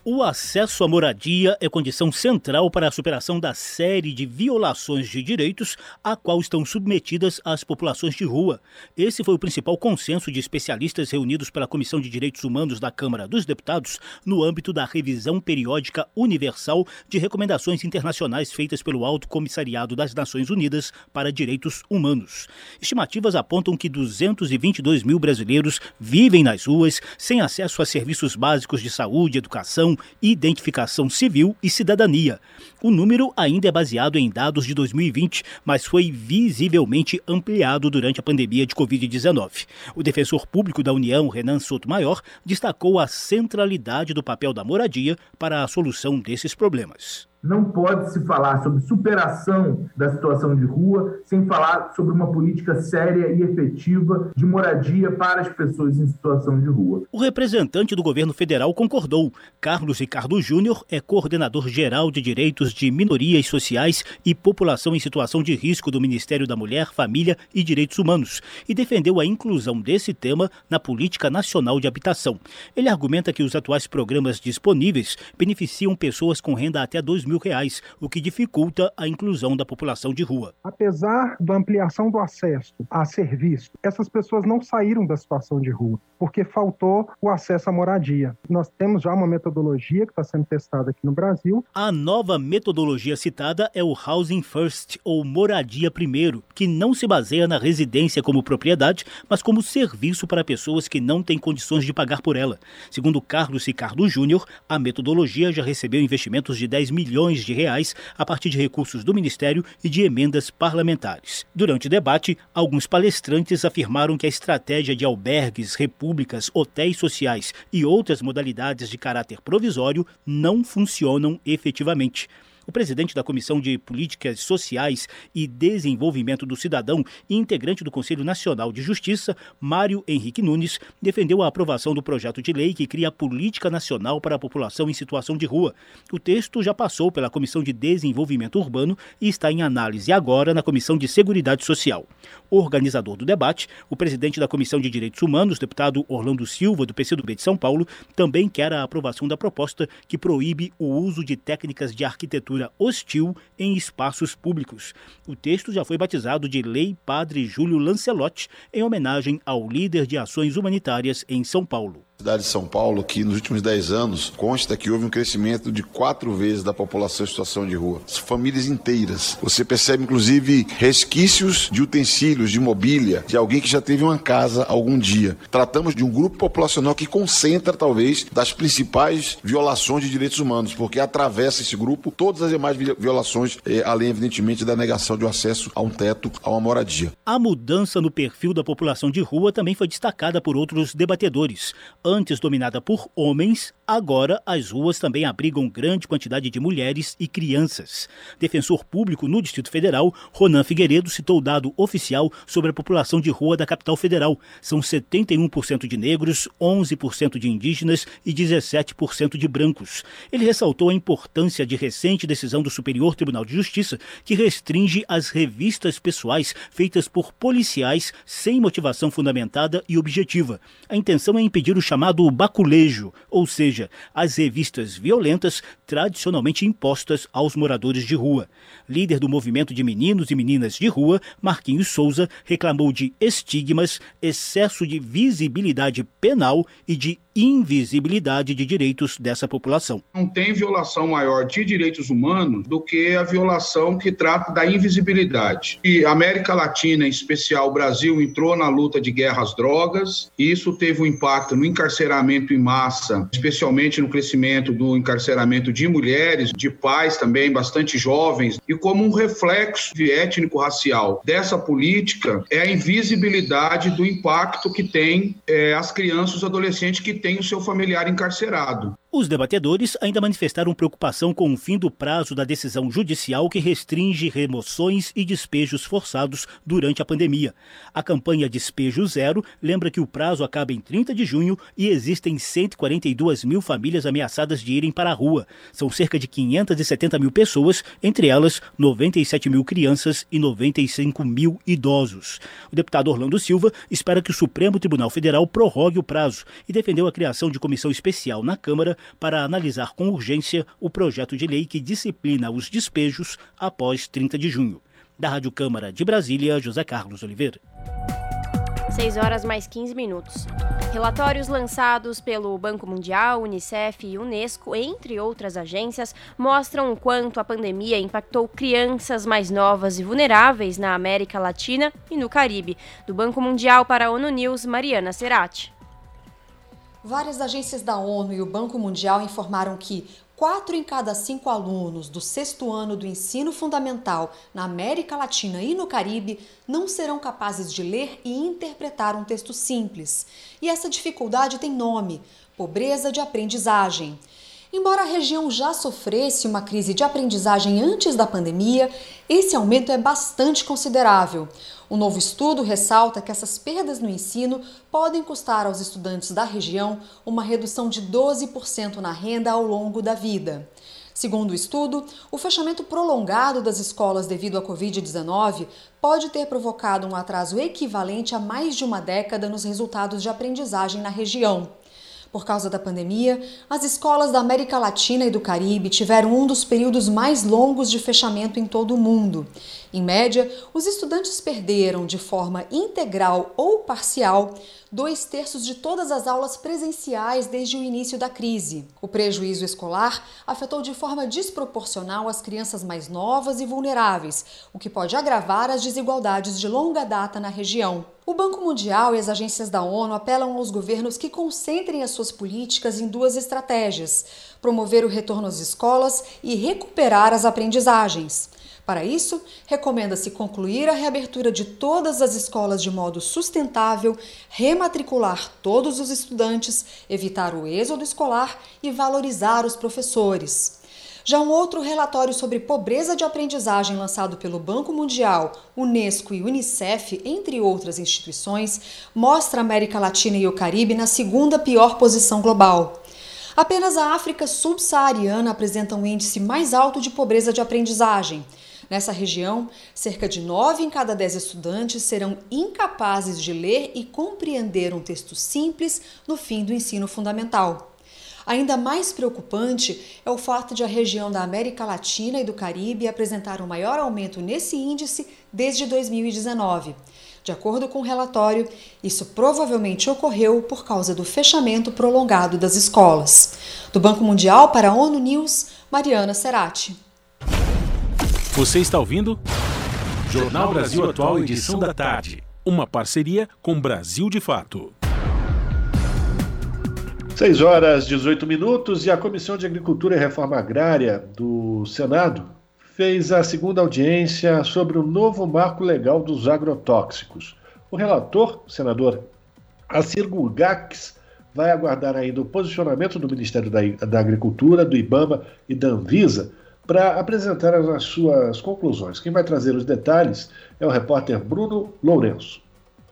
O acesso à moradia é condição central para a superação da série de violações de direitos a qual estão submetidas as populações de rua. Esse foi o principal consenso de especialistas reunidos pela Comissão de Direitos Humanos da Câmara dos Deputados no âmbito da revisão periódica universal de recomendações internacionais feitas pelo Alto Comissariado das Nações Unidas para Direitos Humanos. Estimativas apontam que duzentos e vinte e dois mil brasileiros vivem nas ruas sem acesso a serviços básicos de saúde, educação, identificação civil e cidadania. O número ainda é baseado em dados de dois mil e vinte, mas foi visivelmente ampliado durante a pandemia de covid dezenove. O defensor público da União, Renan Sotomayor, destacou a centralidade do papel da moradia para a solução desses problemas. Não pode se falar sobre superação da situação de rua sem falar sobre uma política séria e efetiva de moradia para as pessoas em situação de rua. O representante do governo federal concordou. Carlos Ricardo Júnior é coordenador geral de direitos de minorias sociais e população em situação de risco do Ministério da Mulher, Família e Direitos Humanos e defendeu a inclusão desse tema na Política Nacional de Habitação. Ele argumenta que os atuais programas disponíveis beneficiam pessoas com renda até dois mil reais, o que dificulta a inclusão da população de rua. Apesar da ampliação do acesso a serviços, essas pessoas não saíram da situação de rua, porque faltou o acesso à moradia. Nós temos já uma metodologia que está sendo testada aqui no Brasil. A nova metodologia citada é o Housing First, ou Moradia Primeiro, que não se baseia na residência como propriedade, mas como serviço para pessoas que não têm condições de pagar por ela. Segundo Carlos Ricardo Júnior, a metodologia já recebeu investimentos de dez milhões de reais a partir de recursos do Ministério e de emendas parlamentares. Durante o debate, alguns palestrantes afirmaram que a estratégia de albergues, repúblicas, hotéis sociais e outras modalidades de caráter provisório não funcionam efetivamente. O presidente da Comissão de Políticas Sociais e Desenvolvimento do Cidadão e integrante do Conselho Nacional de Justiça, Mário Henrique Nunes, defendeu a aprovação do projeto de lei que cria a Política Nacional para a População em Situação de Rua. O texto já passou pela Comissão de Desenvolvimento Urbano e está em análise agora na Comissão de Seguridade Social. O organizador do debate, o presidente da Comissão de Direitos Humanos, deputado Orlando Silva, do P C do B de São Paulo, também quer a aprovação da proposta que proíbe o uso de técnicas de arquitetura hostil em espaços públicos. O texto já foi batizado de Lei Padre Júlio Lancelotti, em homenagem ao líder de ações humanitárias em São Paulo. A cidade de São Paulo, que nos últimos dez anos, consta que houve um crescimento de quatro vezes da população em situação de rua. Famílias inteiras. Você percebe, inclusive, resquícios de utensílios, de mobília, de alguém que já teve uma casa algum dia. Tratamos de um grupo populacional que concentra, talvez, das principais violações de direitos humanos, porque atravessa esse grupo todas as demais violações, além, evidentemente, da negação de acesso a um teto, a uma moradia. A mudança no perfil da população de rua também foi destacada por outros debatedores. Antes dominada por homens, Agora, as ruas também abrigam grande quantidade de mulheres e crianças. Defensor público no Distrito Federal, Ronan Figueiredo, citou o dado oficial sobre a população de rua da capital federal. São setenta e um por cento de negros, onze por cento de indígenas e dezessete por cento de brancos. Ele ressaltou a importância de recente decisão do Superior Tribunal de Justiça, que restringe as revistas pessoais feitas por policiais sem motivação fundamentada e objetiva. A intenção é impedir o chamado baculejo, ou seja, as revistas violentas tradicionalmente impostas aos moradores de rua. Líder do movimento de meninos e meninas de rua, Marquinhos Souza, reclamou de estigmas, excesso de visibilidade penal e de invisibilidade de direitos dessa população. Não tem violação maior de direitos humanos do que a violação que trata da invisibilidade. E a América Latina, em especial o Brasil, entrou na luta de guerra às drogas, e isso teve um impacto no encarceramento em massa, especialmente no crescimento do encarceramento de mulheres, de pais também, bastante jovens, e como um reflexo étnico-racial dessa política é a invisibilidade do impacto que tem é, as crianças e os adolescentes que têm tem o seu familiar encarcerado. Os debatedores ainda manifestaram preocupação com o fim do prazo da decisão judicial que restringe remoções e despejos forçados durante a pandemia. A campanha Despejo Zero lembra que o prazo acaba em trinta de junho e existem cento e quarenta e duas mil famílias ameaçadas de irem para a rua. São cerca de quinhentas e setenta mil pessoas, entre elas noventa e sete mil crianças e noventa e cinco mil idosos. O deputado Orlando Silva espera que o Supremo Tribunal Federal prorrogue o prazo e defendeu a criação de comissão especial na Câmara para analisar com urgência o projeto de lei que disciplina os despejos após trinta de junho. Da Rádio Câmara de Brasília, José Carlos Oliveira. seis horas mais quinze minutos. Relatórios lançados pelo Banco Mundial, Unicef e Unesco, entre outras agências, mostram o quanto a pandemia impactou crianças mais novas e vulneráveis na América Latina e no Caribe. Do Banco Mundial para a ONU News, Mariana Cerati. Várias agências da ONU e o Banco Mundial informaram que quatro em cada cinco alunos do sexto ano do ensino fundamental na América Latina e no Caribe não serão capazes de ler e interpretar um texto simples. E essa dificuldade tem nome: pobreza de aprendizagem. Embora a região já sofresse uma crise de aprendizagem antes da pandemia, esse aumento é bastante considerável. Um novo estudo ressalta que essas perdas no ensino podem custar aos estudantes da região uma redução de doze por cento na renda ao longo da vida. Segundo o estudo, o fechamento prolongado das escolas devido à covid dezenove pode ter provocado um atraso equivalente a mais de uma década nos resultados de aprendizagem na região. Por causa da pandemia, as escolas da América Latina e do Caribe tiveram um dos períodos mais longos de fechamento em todo o mundo. Em média, os estudantes perderam, de forma integral ou parcial, dois terços de todas as aulas presenciais desde o início da crise. O prejuízo escolar afetou de forma desproporcional as crianças mais novas e vulneráveis, o que pode agravar as desigualdades de longa data na região. O Banco Mundial e as agências da ONU apelam aos governos que concentrem as suas políticas em duas estratégias: promover o retorno às escolas e recuperar as aprendizagens. Para isso, recomenda-se concluir a reabertura de todas as escolas de modo sustentável, rematricular todos os estudantes, evitar o êxodo escolar e valorizar os professores. Já um outro relatório sobre pobreza de aprendizagem lançado pelo Banco Mundial, Unesco e Unicef, entre outras instituições, mostra a América Latina e o Caribe na segunda pior posição global. Apenas a África subsaariana apresenta um índice mais alto de pobreza de aprendizagem. Nessa região, cerca de nove em cada dez estudantes serão incapazes de ler e compreender um texto simples no fim do ensino fundamental. Ainda mais preocupante é o fato de a região da América Latina e do Caribe apresentar o maior aumento nesse índice desde dois mil e dezenove. De acordo com o relatório, isso provavelmente ocorreu por causa do fechamento prolongado das escolas. Do Banco Mundial para a ONU News, Mariana Cerati. Você está ouvindo Jornal Brasil Atual, edição da tarde. Uma parceria com Brasil de Fato. seis horas, dezoito minutos, e a Comissão de Agricultura e Reforma Agrária do Senado fez a segunda audiência sobre o novo marco legal dos agrotóxicos. O relator, o senador Acir Gurgacz, vai aguardar ainda o posicionamento do Ministério da, da Agricultura, do IBAMA e da Anvisa para apresentar as suas conclusões. Quem vai trazer os detalhes é o repórter Bruno Lourenço.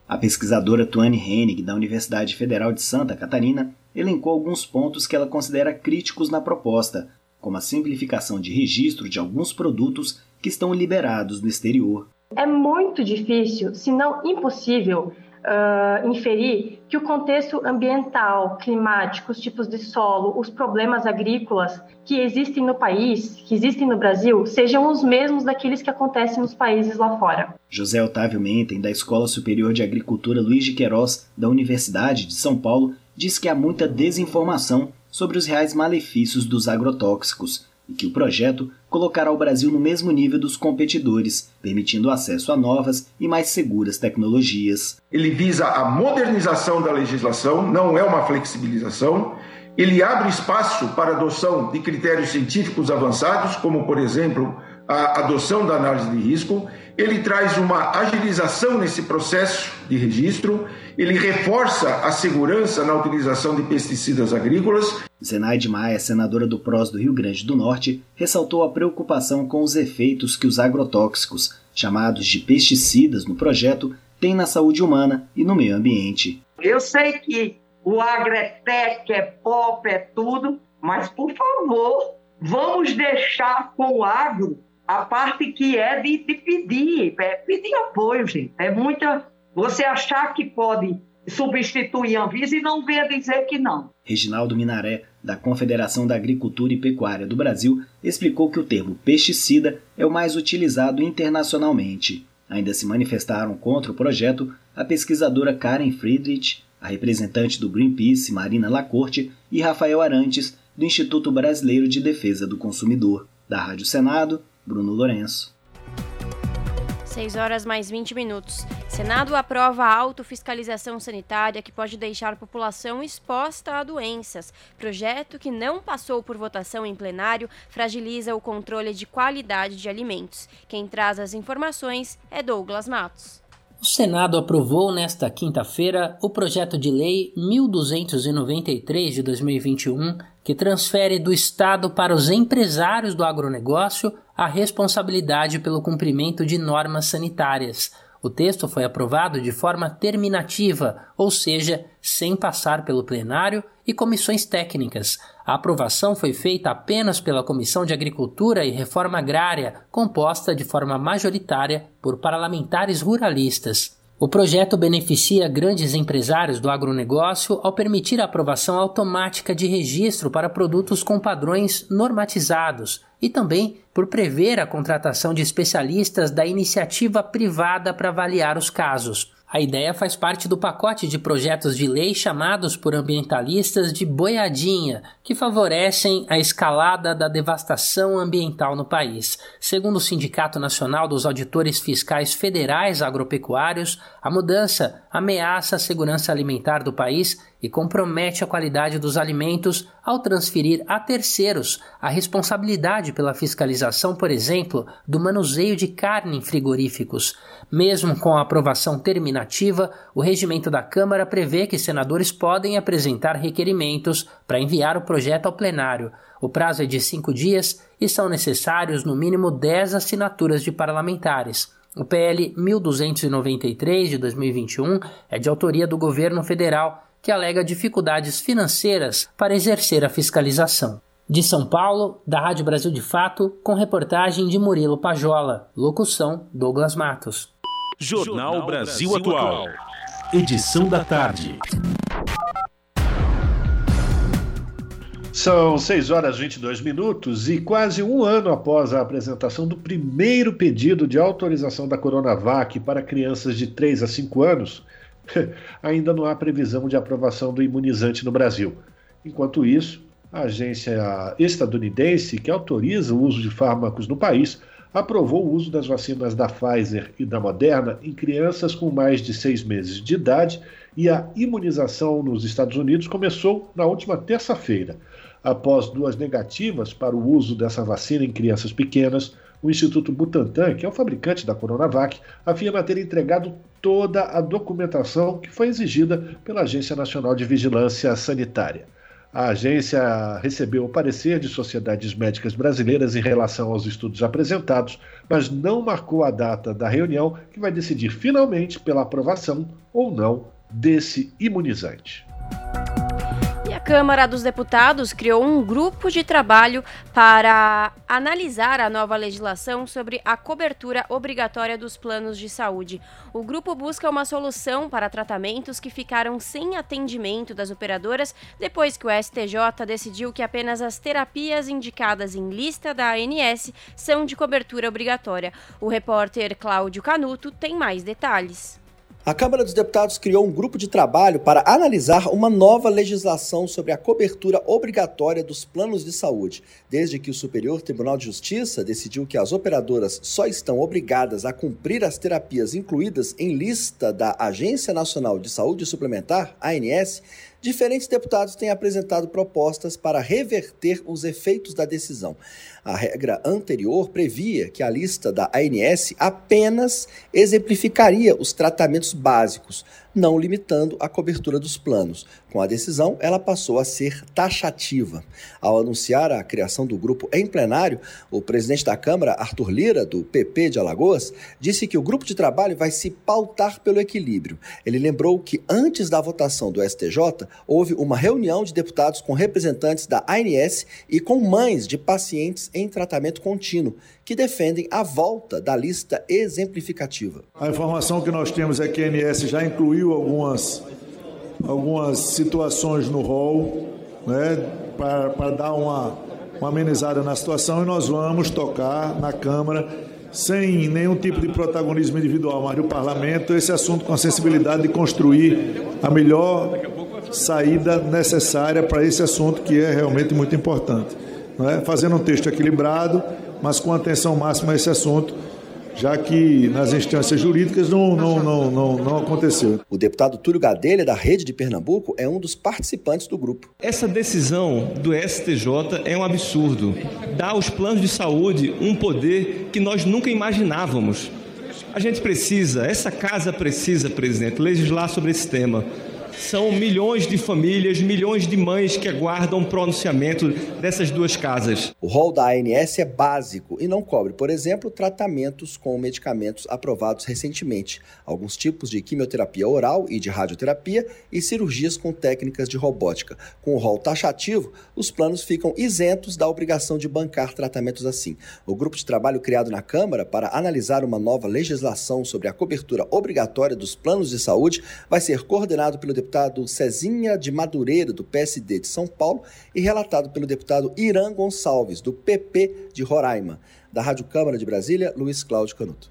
A pesquisadora Tuane Hennig, da Universidade Federal de Santa Catarina, elencou alguns pontos que ela considera críticos na proposta, como a simplificação de registro de alguns produtos que estão liberados no exterior. É muito difícil, se não impossível, uh, inferir que o contexto ambiental, climático, os tipos de solo, os problemas agrícolas que existem no país, que existem no Brasil, sejam os mesmos daqueles que acontecem nos países lá fora. José Otávio Menten, da Escola Superior de Agricultura Luiz de Queiroz, da Universidade de São Paulo, diz que há muita desinformação sobre os reais malefícios dos agrotóxicos e que o projeto colocará o Brasil no mesmo nível dos competidores, permitindo acesso a novas e mais seguras tecnologias. Ele visa a modernização da legislação, não é uma flexibilização. Ele abre espaço para adoção de critérios científicos avançados, como, por exemplo, a adoção da análise de risco. Ele traz uma agilização nesse processo de registro. Ele reforça a segurança na utilização de pesticidas agrícolas. Zenaide Maia, senadora do P R O S do Rio Grande do Norte, ressaltou a preocupação com os efeitos que os agrotóxicos, chamados de pesticidas no projeto, têm na saúde humana e no meio ambiente. Eu sei que o agro é tech, é pop, é tudo, mas, por favor, vamos deixar com o agro a parte que é de, de pedir, é pedir apoio, gente. É muita... Você achar que pode substituir a Anvisa e não venha dizer que não. Reginaldo Minaré, da Confederação da Agricultura e Pecuária do Brasil, explicou que o termo pesticida é o mais utilizado internacionalmente. Ainda se manifestaram contra o projeto a pesquisadora Karen Friedrich, a representante do Greenpeace, Marina Lacorte, e Rafael Arantes, do Instituto Brasileiro de Defesa do Consumidor. Da Rádio Senado, Bruno Lourenço. seis horas mais vinte minutos. Senado aprova a autofiscalização sanitária que pode deixar a população exposta a doenças. Projeto que não passou por votação em plenário fragiliza o controle de qualidade de alimentos. Quem traz as informações é Douglas Matos. O Senado aprovou nesta quinta-feira o projeto de lei mil duzentos e noventa e três de dois mil e vinte e um, que transfere do Estado para os empresários do agronegócio a responsabilidade pelo cumprimento de normas sanitárias. O texto foi aprovado de forma terminativa, ou seja, sem passar pelo plenário e comissões técnicas. A aprovação foi feita apenas pela Comissão de Agricultura e Reforma Agrária, composta de forma majoritária por parlamentares ruralistas. O projeto beneficia grandes empresários do agronegócio ao permitir a aprovação automática de registro para produtos com padrões normatizados e também por prever a contratação de especialistas da iniciativa privada para avaliar os casos. A ideia faz parte do pacote de projetos de lei chamados por ambientalistas de boiadinha, que favorecem a escalada da devastação ambiental no país. Segundo o Sindicato Nacional dos Auditores Fiscais Federais Agropecuários, a mudança ameaça a segurança alimentar do país e compromete a qualidade dos alimentos ao transferir a terceiros a responsabilidade pela fiscalização, por exemplo, do manuseio de carne em frigoríficos. Mesmo com a aprovação terminativa, o regimento da Câmara prevê que senadores podem apresentar requerimentos para enviar o projeto ao plenário. O prazo é de cinco dias e são necessários no mínimo dez assinaturas de parlamentares. O P L mil duzentos e noventa e três de dois mil e vinte e um é de autoria do governo federal, que alega dificuldades financeiras para exercer a fiscalização. De São Paulo, da Rádio Brasil de Fato, com reportagem de Murilo Pajola. Locução, Douglas Matos. Jornal Brasil Atual. Edição da tarde. São seis horas e vinte e dois minutos e quase um ano após a apresentação do primeiro pedido de autorização da Coronavac para crianças de três a cinco anos, ainda não há previsão de aprovação do imunizante no Brasil. Enquanto isso, a agência estadunidense que autoriza o uso de fármacos no país aprovou o uso das vacinas da Pfizer e da Moderna em crianças com mais de seis meses de idade e a imunização nos Estados Unidos começou na última terça-feira. Após duas negativas para o uso dessa vacina em crianças pequenas, o Instituto Butantan, que é o fabricante da Coronavac, afirma ter entregado toda a documentação que foi exigida pela Agência Nacional de Vigilância Sanitária. A agência recebeu o parecer de sociedades médicas brasileiras em relação aos estudos apresentados, mas não marcou a data da reunião que vai decidir finalmente pela aprovação ou não desse imunizante. E a Câmara dos Deputados criou um grupo de trabalho para analisar a nova legislação sobre a cobertura obrigatória dos planos de saúde. O grupo busca uma solução para tratamentos que ficaram sem atendimento das operadoras depois que o S T J decidiu que apenas as terapias indicadas em lista da A N S são de cobertura obrigatória. O repórter Cláudio Canuto tem mais detalhes. A Câmara dos Deputados criou um grupo de trabalho para analisar uma nova legislação sobre a cobertura obrigatória dos planos de saúde, desde que o Superior Tribunal de Justiça decidiu que as operadoras só estão obrigadas a cumprir as terapias incluídas em lista da Agência Nacional de Saúde Suplementar, A N S. Diferentes deputados têm apresentado propostas para reverter os efeitos da decisão. A regra anterior previa que a lista da A N S apenas exemplificaria os tratamentos básicos, não limitando a cobertura dos planos. Com a decisão, ela passou a ser taxativa. Ao anunciar a criação do grupo em plenário, o presidente da Câmara, Arthur Lira, do P P de Alagoas, disse que o grupo de trabalho vai se pautar pelo equilíbrio. Ele lembrou que antes da votação do S T J, houve uma reunião de deputados com representantes da A N S e com mães de pacientes em tratamento contínuo, que defendem a volta da lista exemplificativa. A informação que nós temos é que a ANS já incluiu algumas, algumas situações no rol, né, para, para dar uma, uma amenizada na situação, e nós vamos tocar na Câmara, sem nenhum tipo de protagonismo individual, mas do Parlamento, esse assunto com a sensibilidade de construir a melhor saída necessária para esse assunto, que é realmente muito importante, né? Fazendo um texto equilibrado, mas com atenção máxima a esse assunto, já que nas instâncias jurídicas não, não, não, não, não aconteceu. O deputado Túlio Gadelha, da Rede de Pernambuco, é um dos participantes do grupo. Essa decisão do S T J é um absurdo. Dá aos planos de saúde um poder que nós nunca imaginávamos. A gente precisa, essa casa precisa, presidente, legislar sobre esse tema. São milhões de famílias, milhões de mães que aguardam o pronunciamento dessas duas casas. O rol da A N S é básico e não cobre, por exemplo, tratamentos com medicamentos aprovados recentemente, alguns tipos de quimioterapia oral e de radioterapia e cirurgias com técnicas de robótica. Com o rol taxativo, os planos ficam isentos da obrigação de bancar tratamentos assim. O grupo de trabalho criado na Câmara para analisar uma nova legislação sobre a cobertura obrigatória dos planos de saúde vai ser coordenado pelo deputado deputado Cezinha de Madureira, do P S D de São Paulo, e relatado pelo deputado Irã Gonçalves, do P P de Roraima. Da Rádio Câmara de Brasília, Luiz Cláudio Canuto.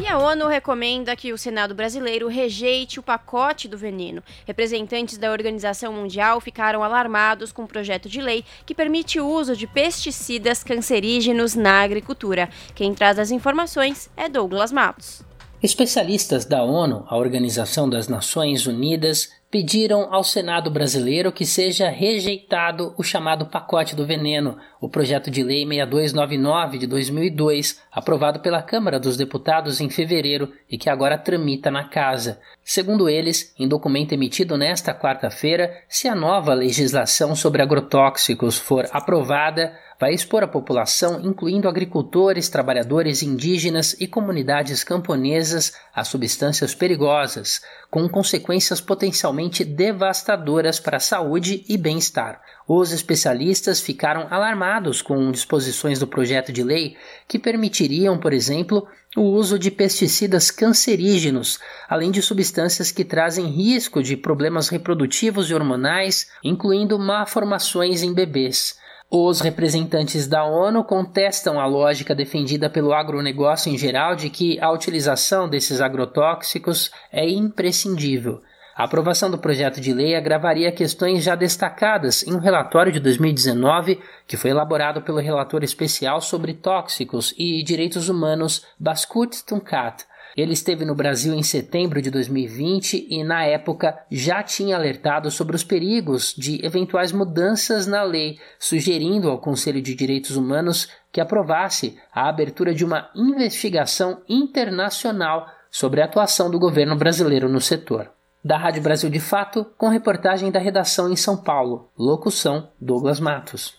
E a ONU recomenda que o Senado brasileiro rejeite o pacote do veneno. Representantes da Organização Mundial ficaram alarmados com um projeto de lei que permite o uso de pesticidas cancerígenos na agricultura. Quem traz as informações é Douglas Matos. Especialistas da ONU, a Organização das Nações Unidas, pediram ao Senado brasileiro que seja rejeitado o chamado pacote do veneno, o projeto de lei seis dois nove nove de dois mil e dois, aprovado pela Câmara dos Deputados em fevereiro e que agora tramita na Casa. Segundo eles, em documento emitido nesta quarta-feira, se a nova legislação sobre agrotóxicos for aprovada, vai expor a população, incluindo agricultores, trabalhadores indígenas e comunidades camponesas, a substâncias perigosas, com consequências potencialmente devastadoras para a saúde e bem-estar. Os especialistas ficaram alarmados com disposições do projeto de lei que permitiriam, por exemplo, o uso de pesticidas cancerígenos, além de substâncias que trazem risco de problemas reprodutivos e hormonais, incluindo malformações em bebês. Os representantes da ONU contestam a lógica defendida pelo agronegócio em geral de que a utilização desses agrotóxicos é imprescindível. A aprovação do projeto de lei agravaria questões já destacadas em um relatório de dois mil e dezenove que foi elaborado pelo relator especial sobre tóxicos e direitos humanos Bashkut Tunkat. Ele esteve no Brasil em setembro de dois mil e vinte e, na época, já tinha alertado sobre os perigos de eventuais mudanças na lei, sugerindo ao Conselho de Direitos Humanos que aprovasse a abertura de uma investigação internacional sobre a atuação do governo brasileiro no setor. Da Rádio Brasil de Fato, com reportagem da redação em São Paulo. Locução, Douglas Matos.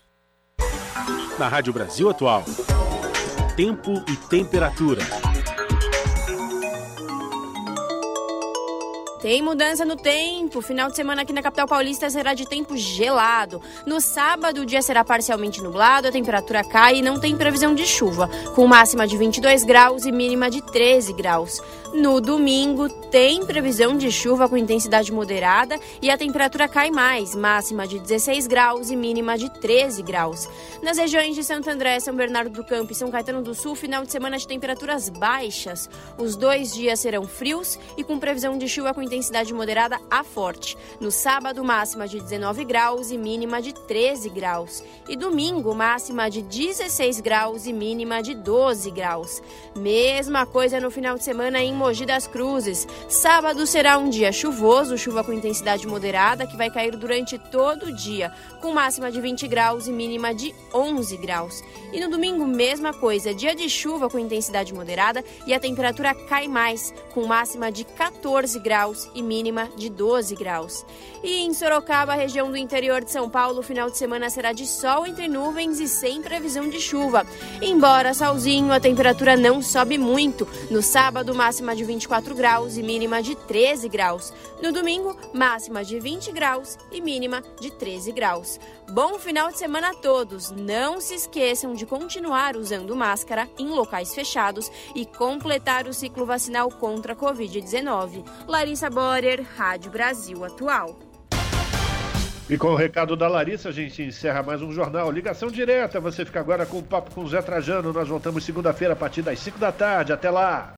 Na Rádio Brasil Atual, tempo e temperatura. Tem mudança no tempo. Final de semana aqui na capital paulista será de tempo gelado. No sábado, o dia será parcialmente nublado, a temperatura cai e não tem previsão de chuva, com máxima de vinte e dois graus e mínima de treze graus. No domingo, tem previsão de chuva com intensidade moderada e a temperatura cai mais, máxima de dezesseis graus e mínima de treze graus. Nas regiões de Santo André, São Bernardo do Campo e São Caetano do Sul, final de semana de temperaturas baixas. Os dois dias serão frios e com previsão de chuva com intensidade intensidade moderada a forte. No sábado, máxima de dezenove graus e mínima de treze graus. E domingo, máxima de dezesseis graus e mínima de doze graus. Mesma coisa no final de semana em Mogi das Cruzes. Sábado será um dia chuvoso, chuva com intensidade moderada, que vai cair durante todo o dia, com máxima de vinte graus e mínima de onze graus. E no domingo, mesma coisa, dia de chuva com intensidade moderada e a temperatura cai mais, com máxima de catorze graus e mínima de doze graus. E em Sorocaba, região do interior de São Paulo, o final de semana será de sol entre nuvens e sem previsão de chuva. Embora solzinho, a temperatura não sobe muito. No sábado, máxima de vinte e quatro graus e mínima de treze graus. No domingo, máxima de vinte graus e mínima de treze graus. Bom final de semana a todos! Não se esqueçam de continuar usando máscara em locais fechados e completar o ciclo vacinal contra a covid dezenove. Larissa Bonner, Rádio Brasil Atual. E com o recado da Larissa, a gente encerra mais um Jornal Ligação Direta. Você fica agora com o Papo com o Zé Trajano. Nós voltamos segunda-feira a partir das cinco da tarde. Até lá!